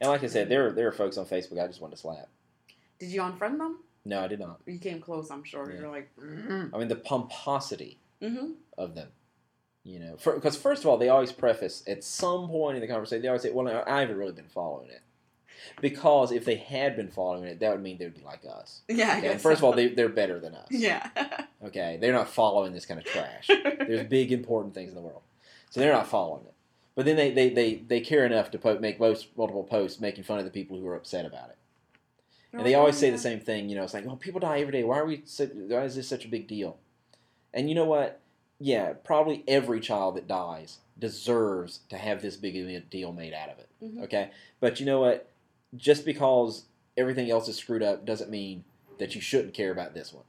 And like I said, there, there are folks on Facebook I just wanted to slap. Did you unfriend them? No, I did not. You came close, I'm sure. Yeah. You're like, mm-hmm. I mean, the pomposity mm-hmm. of them. You know, because first of all, they always preface at some point in the conversation, they always say, well, no, I haven't really been following it. Because if they had been following it, that would mean they would be like us. Yeah, okay? I guess First so. of all, they, they're better than us. Yeah. Okay, they're not following this kind of trash. There's big, important things in the world. So they're not following it. But then they, they, they, they care enough to po- make most, multiple posts making fun of the people who are upset about it. And they always say the same thing, you know, it's like, well, people die every day. Why are we? So, why is this such a big deal? And you know what? Yeah, probably every child that dies deserves to have this big a deal made out of it, mm-hmm. okay? But you know what? Just because everything else is screwed up doesn't mean that you shouldn't care about this one.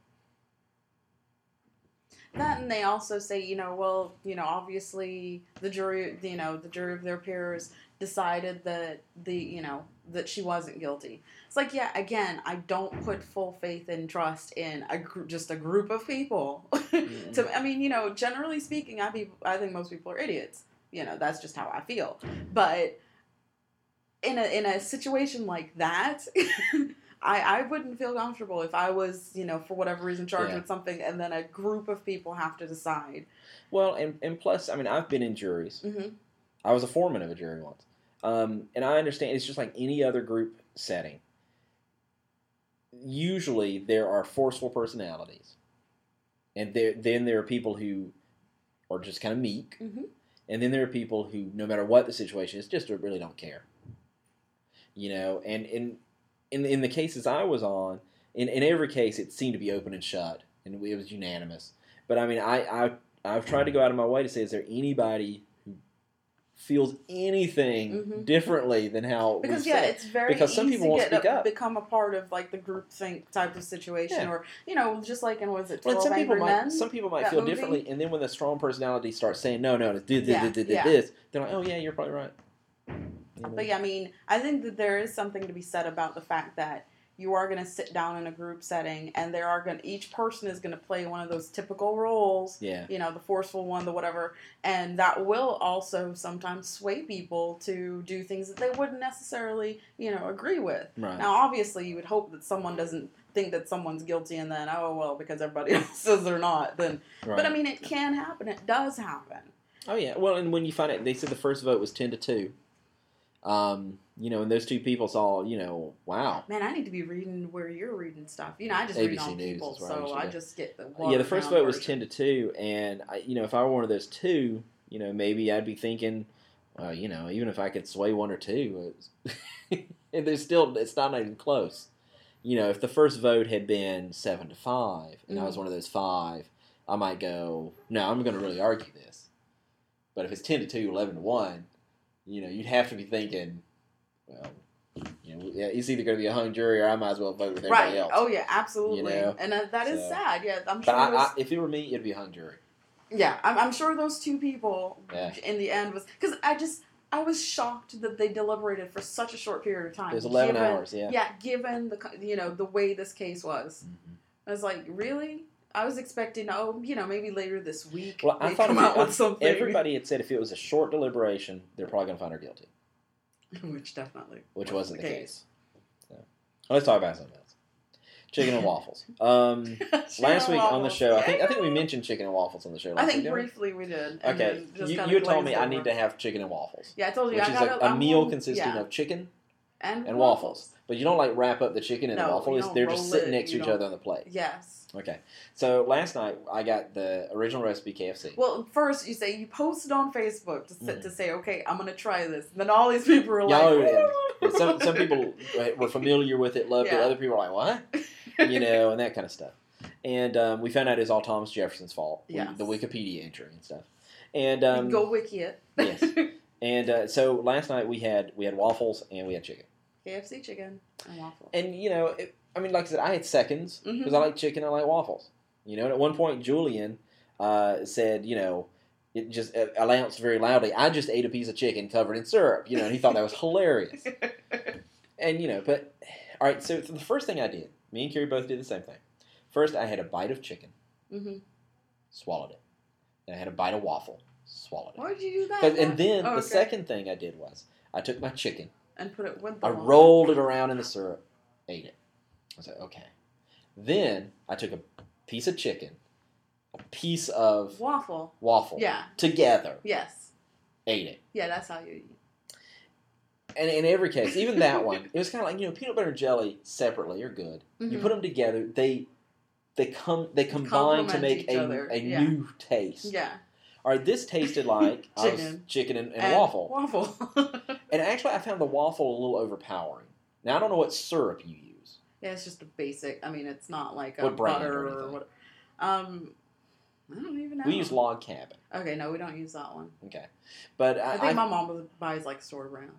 That, and they also say, you know, well, you know, obviously the jury, you know, the jury of their peers decided that the, you know, that she wasn't guilty. It's like, yeah, again, I don't put full faith and trust in a gr- just a group of people. Mm-hmm. So, I mean, you know, generally speaking, I be, I think most people are idiots. You know, that's just how I feel. But in a in a situation like that, I, I wouldn't feel comfortable if I was, you know, for whatever reason, charged yeah. with something, and then a group of people have to decide. Well, and, and plus, I mean, I've been in juries. Mm-hmm. I was a foreman of a jury once. Um, and I understand it's just like any other group setting. Usually there are forceful personalities. And there, then there are people who are just kind of meek. Mm-hmm. And then there are people who, no matter what the situation is, just really don't care. You know, and in in, in the cases I was on, in, in every case it seemed to be open and shut. And it was unanimous. But I mean, I, I, I've tried to go out of my way to say, is there anybody feels anything mm-hmm. differently than how because we yeah, it's very because some easy people won't speak a, up, become a part of like the group think type of situation, yeah. or you know, just like in was it twelve well, some Angry people Men? Might, some people might feel movie? differently, and then when the strong personality starts saying no, no, do this, yeah, do, do, do, yeah. this, they're like, oh yeah, you're probably right. You know? But yeah, I mean, I think that there is something to be said about the fact that you are going to sit down in a group setting, and there are going each person is going to play one of those typical roles. Yeah. You know, the forceful one, the whatever, and that will also sometimes sway people to do things that they wouldn't necessarily, you know, agree with. Right. Now, obviously, you would hope that someone doesn't think that someone's guilty, and then oh well, because everybody else says they're not. Then, right. But I mean, it can happen. It does happen. Oh yeah. Well, and when you find it, they said the first vote was ten to two. Um, you know, and those two people saw, you know, wow. Man, I need to be reading where you're reading stuff. You know, I just A B C read on News people, so I, I just get the one. Yeah, the first vote version. Was ten to two, and, I, you know, if I were one of those two, you know, maybe I'd be thinking, uh, you know, even if I could sway one or two, it's, and there's still, it's not even close. You know, if the first vote had been seven to five, and mm-hmm. I was one of those five, I might go, no, I'm going to really argue this. But if it's ten to two, eleven to one... You know, you'd have to be thinking, well, you know, it's either going to be a hung jury or I might as well vote with everybody right. else. Oh, yeah, absolutely. You know? And uh, that so, is sad. Yeah, I'm sure. But I, I, if it were me, it'd be a hung jury. Yeah, I'm, I'm sure those two people yeah. in the end was... Because I just... I was shocked that they deliberated for such a short period of time. It was eleven given, hours, yeah. Yeah, given the, you know, the way this case was. Mm-hmm. I was like, really? I was expecting, oh, you know, maybe later this week well, they come out with something. Everybody had said if it was a short deliberation, they're probably going to find her guilty. Which definitely Which wasn't, wasn't the case. case. So. Let's talk about something else. Chicken and waffles. Um, chicken last week waffles. on the show, I think I think we mentioned chicken and waffles on the show last I think week, briefly we did. Okay. Just you kind of you told me over. I need to have chicken and waffles. Yeah, I told you. Which I is got a, a, a meal consisting yeah. of chicken and, and waffles. waffles. But you don't, like, wrap up the chicken and no, the waffles. They're just sitting it. next you to each don't. other on the plate. Yes. Okay, so last night I got the original recipe K F C. Well, first you say you posted on Facebook to, mm-hmm. to say, okay, I'm going to try this. And then all these people are like, oh. yeah, some, some people were familiar with it, loved yeah. it. Other people were like, what? You know, and that kind of stuff. And um, we found out it was all Thomas Jefferson's fault, yes. the Wikipedia entry and stuff. And um, go wiki it. Yes. And uh, so last night we had we had waffles and we had chicken. K F C chicken and waffles. And, you know... It, I mean, like I said, I had seconds, because mm-hmm. I like chicken, I like waffles. You know, and at one point, Julian uh, said, you know, it just uh, announced very loudly, I just ate a piece of chicken covered in syrup, you know, and he thought that was hilarious. And, you know, but, all right, so the first thing I did, me and Carrie both did the same thing. First, I had a bite of chicken, mm-hmm. swallowed it. Then I had a bite of waffle, swallowed it. Why did you do that? And then oh, the okay. second thing I did was, I took my chicken, and put it with the I water. rolled it around in the syrup, ate it. I said, okay. Then I took a piece of chicken, a piece of waffle, waffle, yeah, together, yes, ate it. Yeah, that's how you eat. And in every case, even that one, it was kind of like you know, peanut butter and jelly separately are good. Mm-hmm. You put them together, they they come they combine to make a, a yeah. new taste. Yeah. All right, this tasted like chicken, I was chicken and, and, and waffle. Waffle. And actually, I found the waffle a little overpowering. Now I don't know what syrup you use. Yeah, it's just the basic. I mean, it's not like a what butter or, or what. Um, I don't even know. We use Log Cabin. Okay, no, we don't use that one. Okay, but I, I think I, my mom buys like store brand.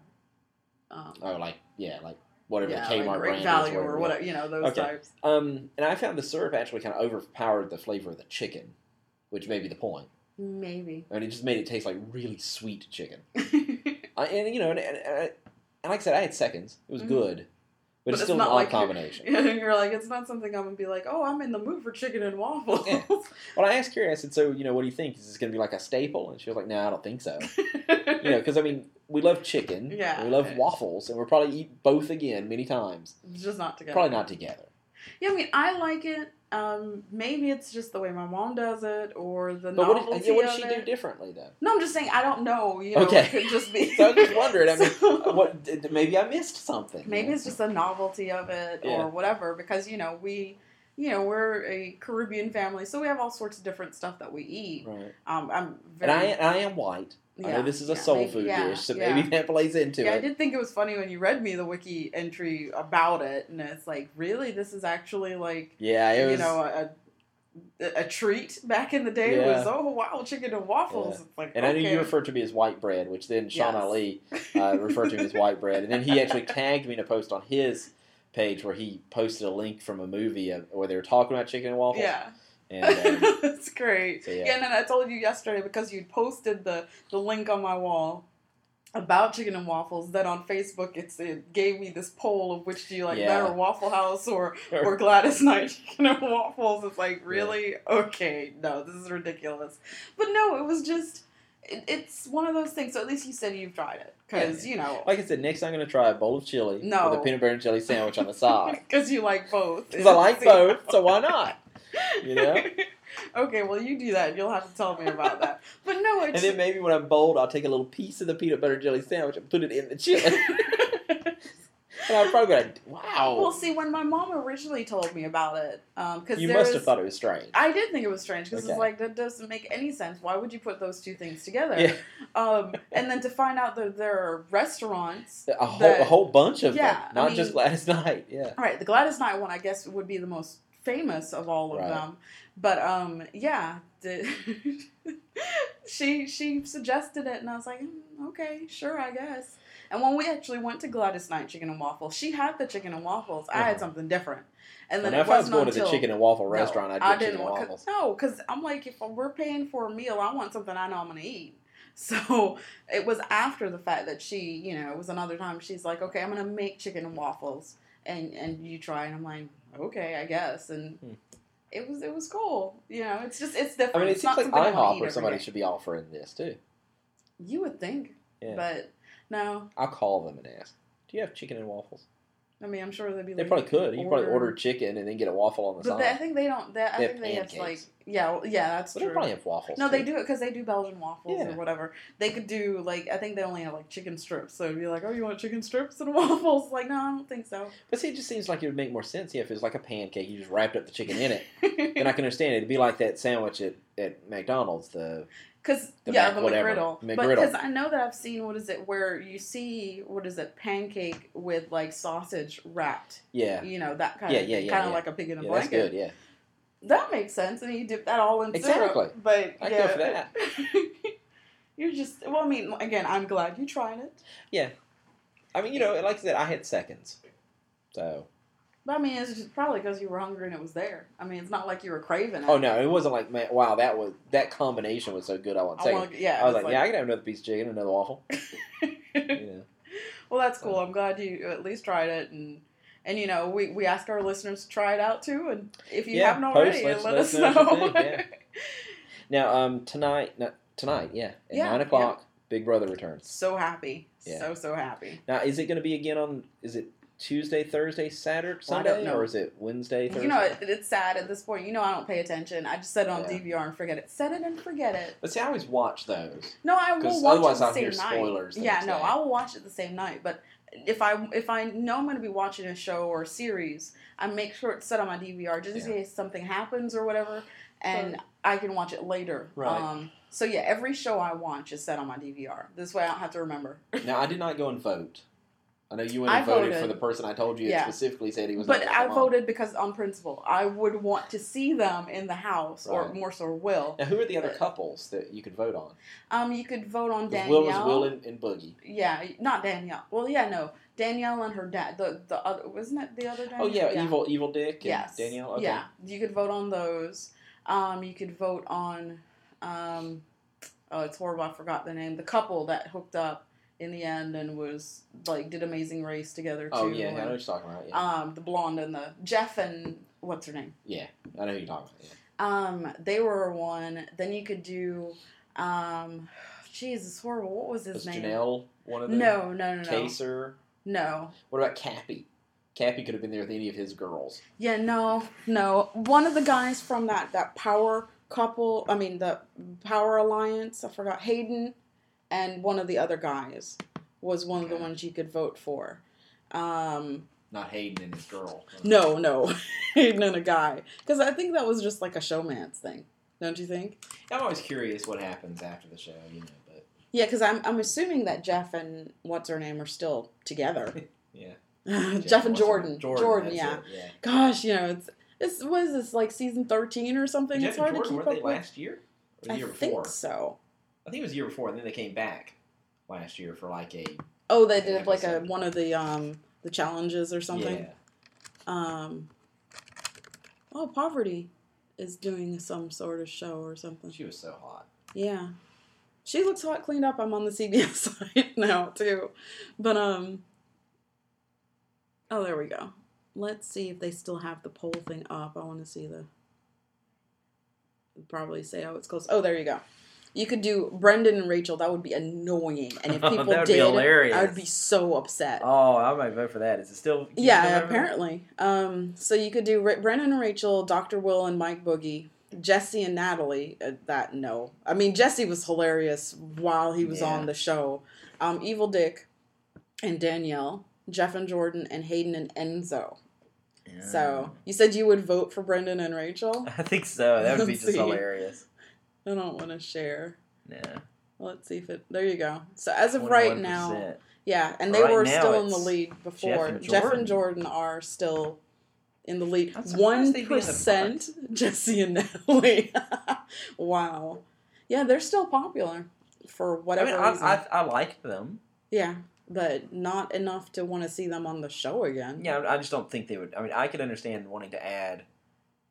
Um, oh, like yeah, like whatever yeah, the Kmart like brand value is, whatever, or whatever. You know those okay. types. Um, and I found the syrup actually kind of overpowered the flavor of the chicken. which may be the point. Maybe. And it just made it taste like really sweet chicken. I, and, you know, and, and, and like I said, I had seconds. It was mm-hmm. good. But, but it's still an odd like combination. You're, you're like, it's not something I'm going to be like, oh, I'm in the mood for chicken and waffles. Yeah. Well, I asked Carrie, I said, so, you know, what do you think? Is this going to be like a staple? And she was like, no, nah, I don't think so. You know, because, I mean, we love chicken. Yeah. We love okay. waffles. And we'll probably eat both again many times. Just not together. Probably not together. Yeah, I mean, I like it. Um, maybe it's just the way my mom does it, or the but novelty of it. What does she do differently, though? No, I'm just saying, I don't know. You know, okay. It could just be... So I'm just wondering, I mean, so, what, maybe I missed something. Maybe yeah. it's just the novelty of it, yeah. or whatever, because, you know, we, you know, we're a Caribbean family, so we have all sorts of different stuff that we eat. Right. Um, I'm very... And I, I am white. Yeah, I know this is a yeah, soul maybe, food yeah, dish, so yeah. maybe that plays into yeah, it. I did think it was funny when you read me the wiki entry about it, and it's like, really? This is actually like, yeah, it you was, know, a a treat back in the day yeah. was, oh, wow, chicken and waffles. Yeah. It's like, and okay. I knew you referred to me as white bread, which then Sean yes. Ali uh, referred to me as white bread. And then he actually tagged me in a post on his page where he posted a link from a movie of, where they were talking about chicken and waffles. Yeah. And, um, that's great. So, yeah. yeah, and then I told you yesterday because you posted the, the link on my wall about chicken and waffles. Then on Facebook, it's, it gave me this poll of which do you like yeah. better, Waffle House or, or Gladys Knight chicken and waffles. It's like, really? Yeah. Okay, no, this is ridiculous. But no, it was just, it, it's one of those things. So at least you said you've tried it. Because, yeah. you know. Like I said, next I'm going to try a bowl of chili no. with a peanut butter and jelly sandwich on the side. Because you like both. Because I like both, so why not? You know? Okay, well, you do that. You'll have to tell me about that. But no, it's... And then maybe when I'm bold, I'll take a little piece of the peanut butter jelly sandwich and put it in the chin. And I'm probably going to... Wow. Well, see, when my mom originally told me about it... Um, cause you must is, have thought it was strange. I did think it was strange, because okay. it's like, that doesn't make any sense. Why would you put those two things together? Yeah. Um, and then to find out that there are restaurants... A whole, that, a whole bunch of yeah, them. Not I mean, just Gladys Knight. Yeah. All right, the Gladys Knight one, I guess, would be the most... famous of all of right. them, but um yeah the, she she suggested it, and I was like, mm, okay, sure, I guess. And when we actually went to Gladys Knight chicken and waffles, she had the chicken and waffles. I uh-huh. had something different. And then and it if wasn't I was going until, to the chicken and waffle restaurant, no, I'd get I didn't chicken want, and waffles. Cause, no, because I'm like, if we're paying for a meal, I want something I know I'm gonna eat. So it was after the fact that she, you know, it was another time. She's like, okay, I'm gonna make chicken and waffles, and and you try, and I'm like. Okay, I guess, and hmm. it was it was cool. You know, it's just it's different. I mean, it it's seems not like IHOP or somebody day. Should be offering this too. You would think, yeah. But no. I'll call them and ask. Do you have chicken and waffles? I mean, I'm sure they'd be. They like, probably could. You could probably order chicken and then get a waffle on the but side. But I think they don't. They, I they think have they have like yeah, well, yeah, that's but true. They probably have waffles. No, too. They do it because they do Belgian waffles yeah. or whatever. They could do like I think they only have like chicken strips. So it'd be like, oh, you want chicken strips and waffles? Like, no, I don't think so. But see, it just seems like it would make more sense yeah, if it was like a pancake. You just wrapped up the chicken in it, then I can understand it. It'd be like that sandwich at, at McDonald's. The Because, yeah, Mac, the McGriddle. McGriddle. But because I know that I've seen, what is it, where you see, what is it, pancake with, like, sausage wrapped. Yeah. You know, that kind yeah, of yeah, yeah, kind yeah. of like a pig in a yeah, blanket. That's good, yeah. That makes sense, and you dip that all in exactly. syrup. Exactly. But, I yeah. go for that. You're just, well, I mean, again, I'm glad you tried it. Yeah. I mean, you know, like I said, I had seconds. So... But I mean, it's just probably because you were hungry and it was there. I mean, it's not like you were craving it. Oh no, it wasn't like, man, wow, that was that combination was so good. I want to take it. Yeah, I was like, like, yeah, I can have another piece of chicken, another waffle. Yeah. Well, that's cool. Um, I'm glad you at least tried it, and and you know, we, we ask our listeners to try it out too, and if you yeah, haven't already, let, let us know. know. Yeah. Now, um, tonight, no, tonight, yeah, at yeah, nine o'clock, yeah. Big Brother returns. So happy, yeah. so so happy. Now, is it going to be again on? Is it? Tuesday, Thursday, Saturday, Sunday, or is it Wednesday, Thursday? You know, it, it's sad at this point. You know, I don't pay attention. I just set it on yeah. D V R and forget it. Set it and forget it. But see, I always watch those. No, I will watch it the same night. Otherwise, I'll hear spoilers. Yeah, no, I will watch it the same night. But if I if I know I'm going to be watching a show or a series, I make sure it's set on my D V R just in yeah. case something happens or whatever, and right. I can watch it later. Right. Um, so yeah, every show I watch is set on my D V R. This way, I don't have to remember. Now, I did not go and vote. I know you went and voted, voted for the person I told you yeah. specifically said he was but not But I mom. voted because on principle. I would want to see them in the house, right. or more so Will. Now, who are the other but, couples that you could vote on? Um, You could vote on Danielle. Will was Will and, and Boogie. Yeah, not Danielle. Well, yeah, no. Danielle and her dad. The the other Wasn't that the other Danielle? Oh, yeah, yeah. Evil Evil Dick and yes. Danielle. Okay. Yeah, you could vote on those. Um, you could vote on, um, oh, it's horrible, I forgot the name, the couple that hooked up in the end and was, like, did Amazing Race together, too. Oh, yeah, and, I know what you're talking about, yeah. Um, the blonde and the, Jeff and, what's her name? Yeah, I know who you're talking about, yeah. Um, they were one. Then you could do, um, geez, it's horrible, what was his was name? Janelle one of them? No, no, no, no. Kaser? No. What about Cappy? Cappy could have been there with any of his girls. Yeah, no, no. One of the guys from that, that power couple, I mean, the power alliance, I forgot, Hayden, and one of the other guys was one okay. of the ones you could vote for. Um, Not Hayden and his girl. No, no. Hayden and a guy. Because I think that was just like a showman's thing. Don't you think? I'm always curious what happens after the show, you know, but... Yeah, because I'm, I'm assuming that Jeff and what's-her-name are still together. Yeah. Jeff, Jeff and Jordan. Jordan, Jordan yeah. It, yeah. Gosh, you know, it's, it's what is this, like season thirteen or something? Jeff it's hard Jordan, to keep up with. Were they last year? Or the I year before? I think so. I think it was the year before, and then they came back last year for like a... Oh, they did episode. like a one of the um the challenges or something? Yeah. Um, oh, Poverty is doing some sort of show or something. She was so hot. Yeah. She looks hot cleaned up. I'm on the C B S site now, too. But, um... Oh, there we go. Let's see if they still have the poll thing up. I want to see the... Probably say, oh, it's close. Oh, there you go. You could do Brendan and Rachel. That would be annoying. And if people that would did, be hilarious. I would be so upset. Oh, I might vote for that. Is it still... Yeah, apparently. Um, so you could do Ra- Brendan and Rachel, Doctor Will and Mike Boogie, Jesse and Natalie. Uh, that, no. I mean, Jesse was hilarious while he was yeah. on the show. Um, Evil Dick and Danielle. Jeff and Jordan, and Hayden and Enzo. Yeah. So, you said you would vote for Brendan and Rachel? I think so. That would be Let's just see. hilarious. I don't want to share. Yeah. Let's see if it... There you go. So, as of twenty-one percent right now... Yeah, and they right were still in the lead before. Jeff and, Jeff and Jordan are still in the lead. That's one percent Jesse and Natalie. Wow. Yeah, they're still popular for whatever I mean, I, reason. I, I like them. Yeah. But not enough to want to see them on the show again. Yeah, I just don't think they would. I mean, I could understand wanting to add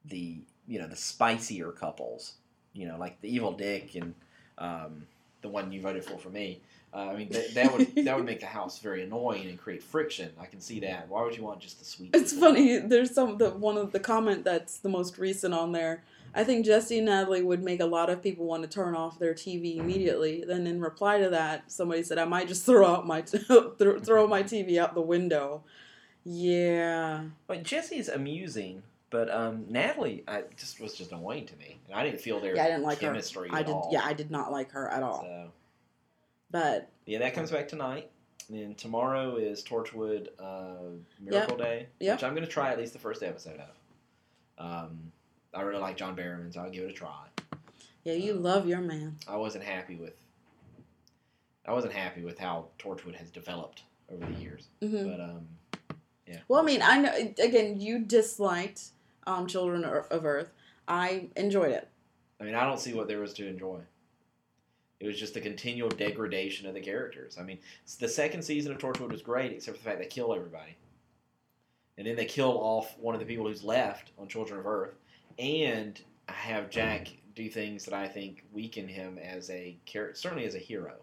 the, you know, the spicier couples. You know, like the Evil Dick and um, the one you voted for for me. Uh, I mean, that, that would that would make the house very annoying and create friction. I can see that. Why would you want just the sweet? It's people? Funny. There's some the one of the comment that's the most recent on there. I think Jesse and Natalie would make a lot of people want to turn off their T V immediately. Then in reply to that, somebody said, I might just throw out my t- th- throw my T V out the window. Yeah. But Jesse's amusing, but um, Natalie I, just was just annoying to me. And I didn't feel their yeah, I didn't like chemistry her. I at did, all. Yeah, I did not like her at all. So, but yeah, that comes back tonight. And then tomorrow is Torchwood uh, Miracle yep. Day, yep. which I'm going to try at least the first episode of. Um... I really like John Barrowman, so I'll give it a try. Yeah, you um, love your man. I wasn't happy with. I wasn't happy with how Torchwood has developed over the years, mm-hmm. but um, yeah. Well, I mean, I know again you disliked um, Children of Earth. I enjoyed it. I mean, I don't see what there was to enjoy. It was just the continual degradation of the characters. I mean, the second season of Torchwood was great, except for the fact they kill everybody, and then they kill off one of the people who's left on Children of Earth. And I have Jack do things that I think weaken him as a character, certainly as a hero.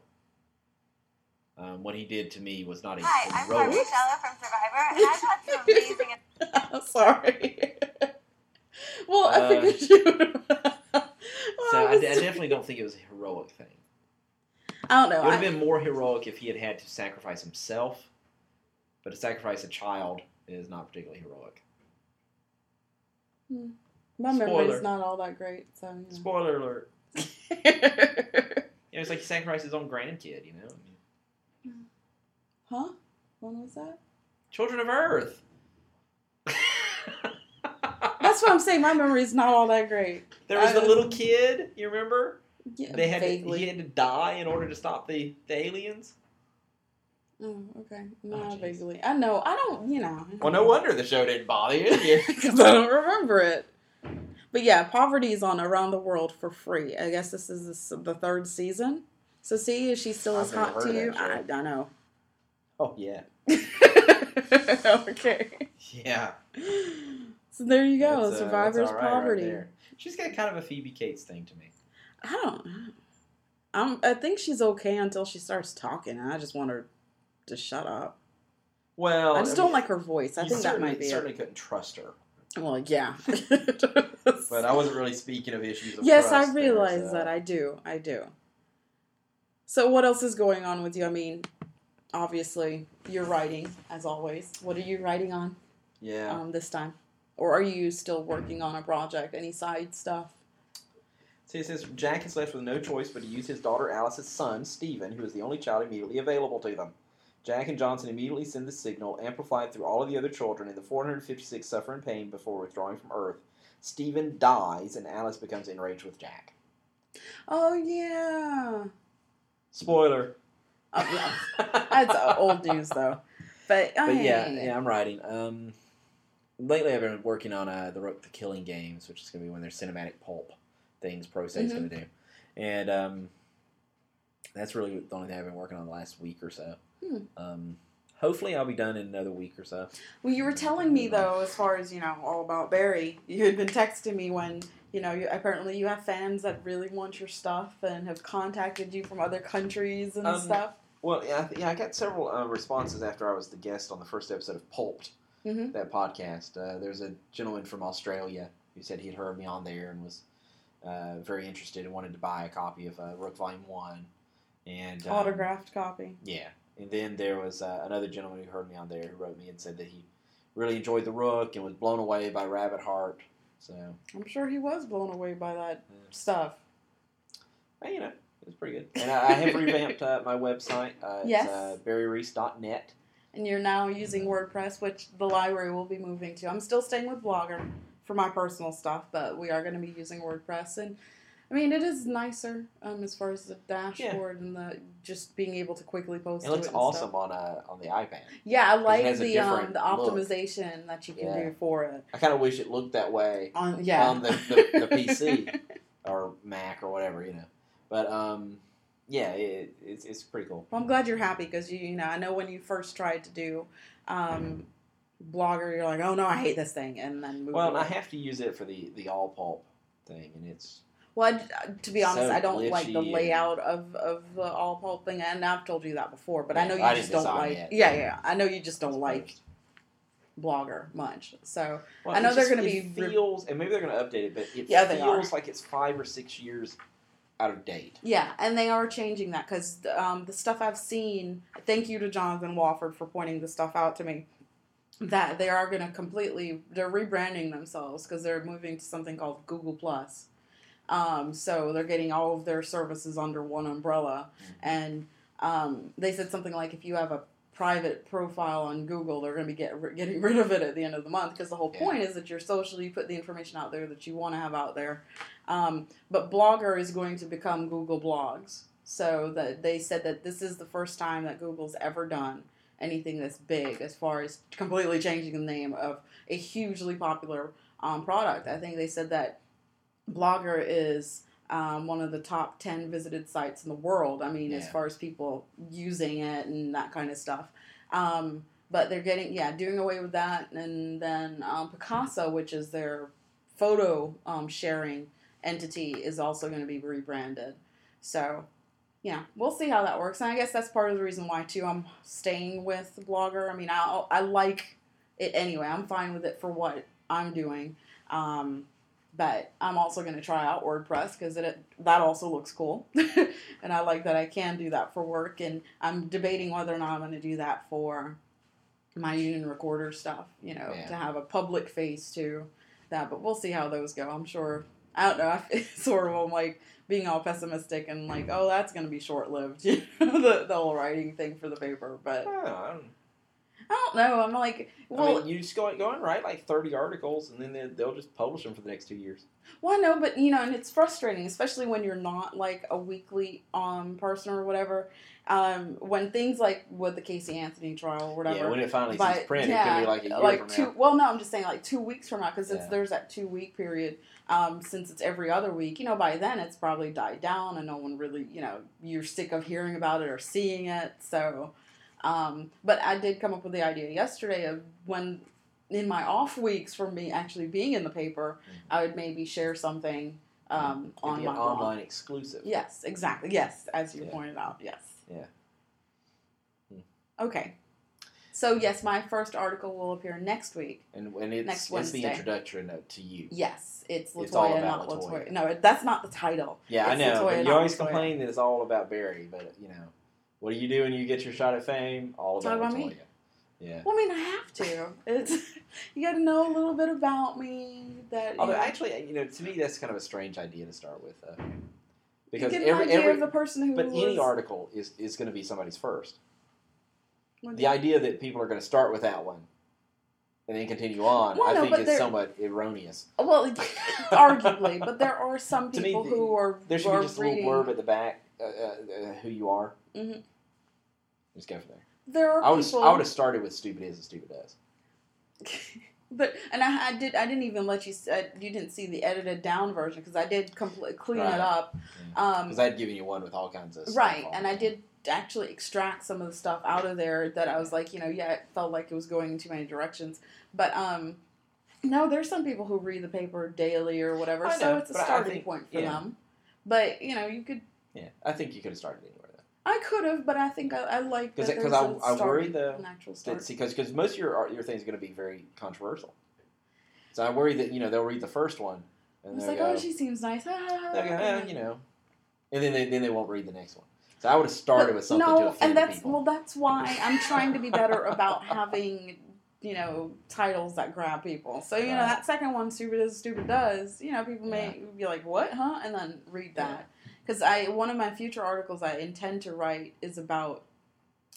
Um, what he did to me was not a Hi, hero. Hi, I'm Michelle from Survivor, and I've had some amazing... I'm sorry. Well, uh, I figured you... oh, so I, I definitely don't think it was a heroic thing. I don't know. It would have I... been more heroic if he had had to sacrifice himself, but to sacrifice a child is not particularly heroic. Hmm. My Spoiler. memory's not all that great, so... You know. Spoiler alert. You know, it's like he sacrificed his own grandkid, you know? I mean, huh? When was that? Children of Earth! That's what I'm saying, my memory's not all that great. There was I, the little kid, you remember? Yeah, they had vaguely. To, he had to die in order to stop the, the aliens. Oh, okay. No, oh, vaguely. I know, I don't, you know... Well, no wonder the show didn't bother you. Because I don't remember it. But yeah, Poverty's on Around the World for free. I guess this is the third season. So see, is she still as hot to you? I, I know. Oh, yeah. Okay. Yeah. So there you go. That's, Survivor's uh, right Poverty. Right She's got kind of a Phoebe Cates thing to me. I don't know. I'm, I think she's okay until she starts talking, and I just want her to shut up. Well, I just I don't mean, like her voice. I think that might be it. You certainly couldn't trust her. Well, yeah. But I wasn't really speaking of issues of yes, trust. Yes, I realize there, so. that. I do. I do. So what else is going on with you? I mean, obviously, you're writing, as always. What are you writing on? Yeah. Um, this time? Or are you still working on a project? Any side stuff? See, it says, Jack is left with no choice but to use his daughter Alice's son, Stephen, who is the only child immediately available to them. Jack and Johnson immediately send the signal, amplified through all of the other children, and the four hundred fifty-six suffer in pain before withdrawing from Earth. Stephen dies, and Alice becomes enraged with Jack. Oh, yeah. Spoiler. Oh, yeah. That's old news, though. But, but yeah, yeah, I'm writing. Um, lately, I've been working on uh, the, the Killing Games, which is going to be one of their cinematic pulp things Pro Say's mm-hmm. going to do. And um, that's really the only thing I've been working on the last week or so. Hmm. Um, hopefully I'll be done in another week or so. Well, you were telling me, though, as far as, you know, all about Barry. You had been texting me when, you know, you, apparently you have fans that really want your stuff and have contacted you from other countries and um, stuff. Well, yeah, I, th- yeah, I got several uh, responses after I was the guest on the first episode of Pulped, mm-hmm. that podcast. Uh, there's a gentleman from Australia who said he'd heard me on there and was uh, very interested and wanted to buy a copy of uh, Rook Volume one. And, um, autographed copy. Yeah. And then there was uh, another gentleman who heard me on there who wrote me and said that he really enjoyed The Rook and was blown away by Rabbit Heart. So I'm sure he was blown away by that yeah. stuff. Well, you know, it was pretty good. And I, I have revamped uh, my website. Uh, yes. It's uh, barry reese dot net. And you're now using WordPress, which the library will be moving to. I'm still staying with Blogger for my personal stuff, but we are going to be using WordPress. And I mean, it is nicer um, as far as the dashboard yeah. and the just being able to quickly post. It looks to it and awesome stuff. on a, on the iPad. Yeah, I like the um, the optimization look. that you can yeah. do for it. I kind of wish it looked that way on yeah. on the, the, the P C or Mac or whatever, you know. But um, yeah, it, it's it's pretty cool. Well, I'm glad you're happy because you you know I know when you first tried to do. Um, Blogger, you're like, oh no, I hate this thing, and then move well, away. And I have to use it for the the all pulp thing, and it's. Well, I, to be honest, so I don't like the layout of, of the all pulp thing, and I've told you that before. But yeah, I know you I just don't like. Yet. Yeah, yeah, I know you just don't like Blogger much. So well, I know they're going to be feels, re- and maybe they're going to update it, but it yeah, feels like it's five or six years out of date. Yeah, and they are changing that because um, the stuff I've seen. Thank you to Jonathan Wofford for pointing the stuff out to me. That they are going to completely, they're rebranding themselves because they're moving to something called Google Plus. Um, so they're getting all of their services under one umbrella. And um, they said something like if you have a private profile on Google, they're going to be get, getting rid of it at the end of the month because the whole point yeah. is that you're social, you put the information out there that you want to have out there. Um, but Blogger is going to become Google Blogs. So that they said that this is the first time that Google's ever done anything that's big as far as completely changing the name of a hugely popular um, product. I think they said that Blogger is um, one of the top ten visited sites in the world. I mean, yeah. as far as people using it and that kind of stuff. Um, but they're getting, yeah, doing away with that. And then um, Picasa, which is their photo um, sharing entity, is also going to be rebranded. So... yeah, we'll see how that works. And I guess that's part of the reason why, too, I'm staying with Blogger. I mean, I I like it anyway. I'm fine with it for what I'm doing. Um, but I'm also going to try out WordPress because it, it that also looks cool. And I like that I can do that for work. And I'm debating whether or not I'm going to do that for my union recorder stuff, you know, yeah. to have a public face to that. But we'll see how those go. I'm sure... I don't know, I feel sort of I'm like being all pessimistic and like, oh, that's going to be short-lived, you know, the, the whole writing thing for the paper, but... I don't know. I don't, I don't know, I'm like, well... I mean, you just go, go and write like thirty articles and then they'll just publish them for the next two years. Well, I know, but, you know, and it's frustrating, especially when you're not like a weekly um person or whatever, um, when things like with the Casey Anthony trial or whatever... Yeah, when it finally sees print, yeah, it could be like a year like from two, now. Well, no, I'm just saying like two weeks from now, because yeah. there's that two-week period... Um, since it's every other week, you know, by then it's probably died down and no one really, you know, you're sick of hearing about it or seeing it. So, um, but I did come up with the idea yesterday of when in my off weeks from me actually being in the paper, mm-hmm. I would maybe share something um, on my blog. Online exclusive. Yes, exactly. Yes, as you yeah. pointed out. Yes. Yeah. Hmm. Okay. So, yes, my first article will appear next week. And, and it's, next it's the introduction to you. Yes. It's Latoya, it's all about not Latoya. Latoya. No, that's not the title. Yeah, it's I know. Latoya, but you always Latoya. complain that it's all about Barry. But, you know, what do you do when you get your shot at fame? All about, about Latoya. Me? Yeah. Well, I mean, I have to. It's you got to know a little bit about me. That Although, know, actually, you know, to me, that's kind of a strange idea to start with. Uh, because you get an every, idea every, of the person who But was, any article is, is going to be somebody's first. The idea that people are going to start with that one and then continue on, well, I no, think is somewhat erroneous. Well, arguably, but there are some people me, who are There should are be just reading. A little blurb at the back, uh, uh, who you are. Mm-hmm. Just go from there. There are I would people... I would have started with "Stupid Is and Stupid Does." But and I, I did. I didn't even let you. Uh, you didn't see the edited down version because I did compl- clean right. it up. Because yeah. um, I had given you one with all kinds of stuff right, and I did. Actually extract some of the stuff out of there that I was like, you know, yeah, it felt like it was going in too many directions. But, um, no, there's some people who read the paper daily or whatever, know, so it's a starting think, point for yeah. them. But, you know, you could... Yeah, I think you could have started anywhere, though. I could have, but I think I, I like that Because I, I worry, though, because most of your, your things are going to be very controversial. So I worry that, you know, they'll read the first one. And it's like, go, oh, she seems nice. Go, eh, you know. And then they, then they won't read the next one. So I would have started but with something no, to offend and that's, people. Well, that's why I'm trying to be better about having, you know, titles that grab people. So, you right. know, that second one, Stupid Is Stupid Does, you know, people yeah. may be like, what, huh? And then read that. Because yeah. I one of my future articles I intend to write is about,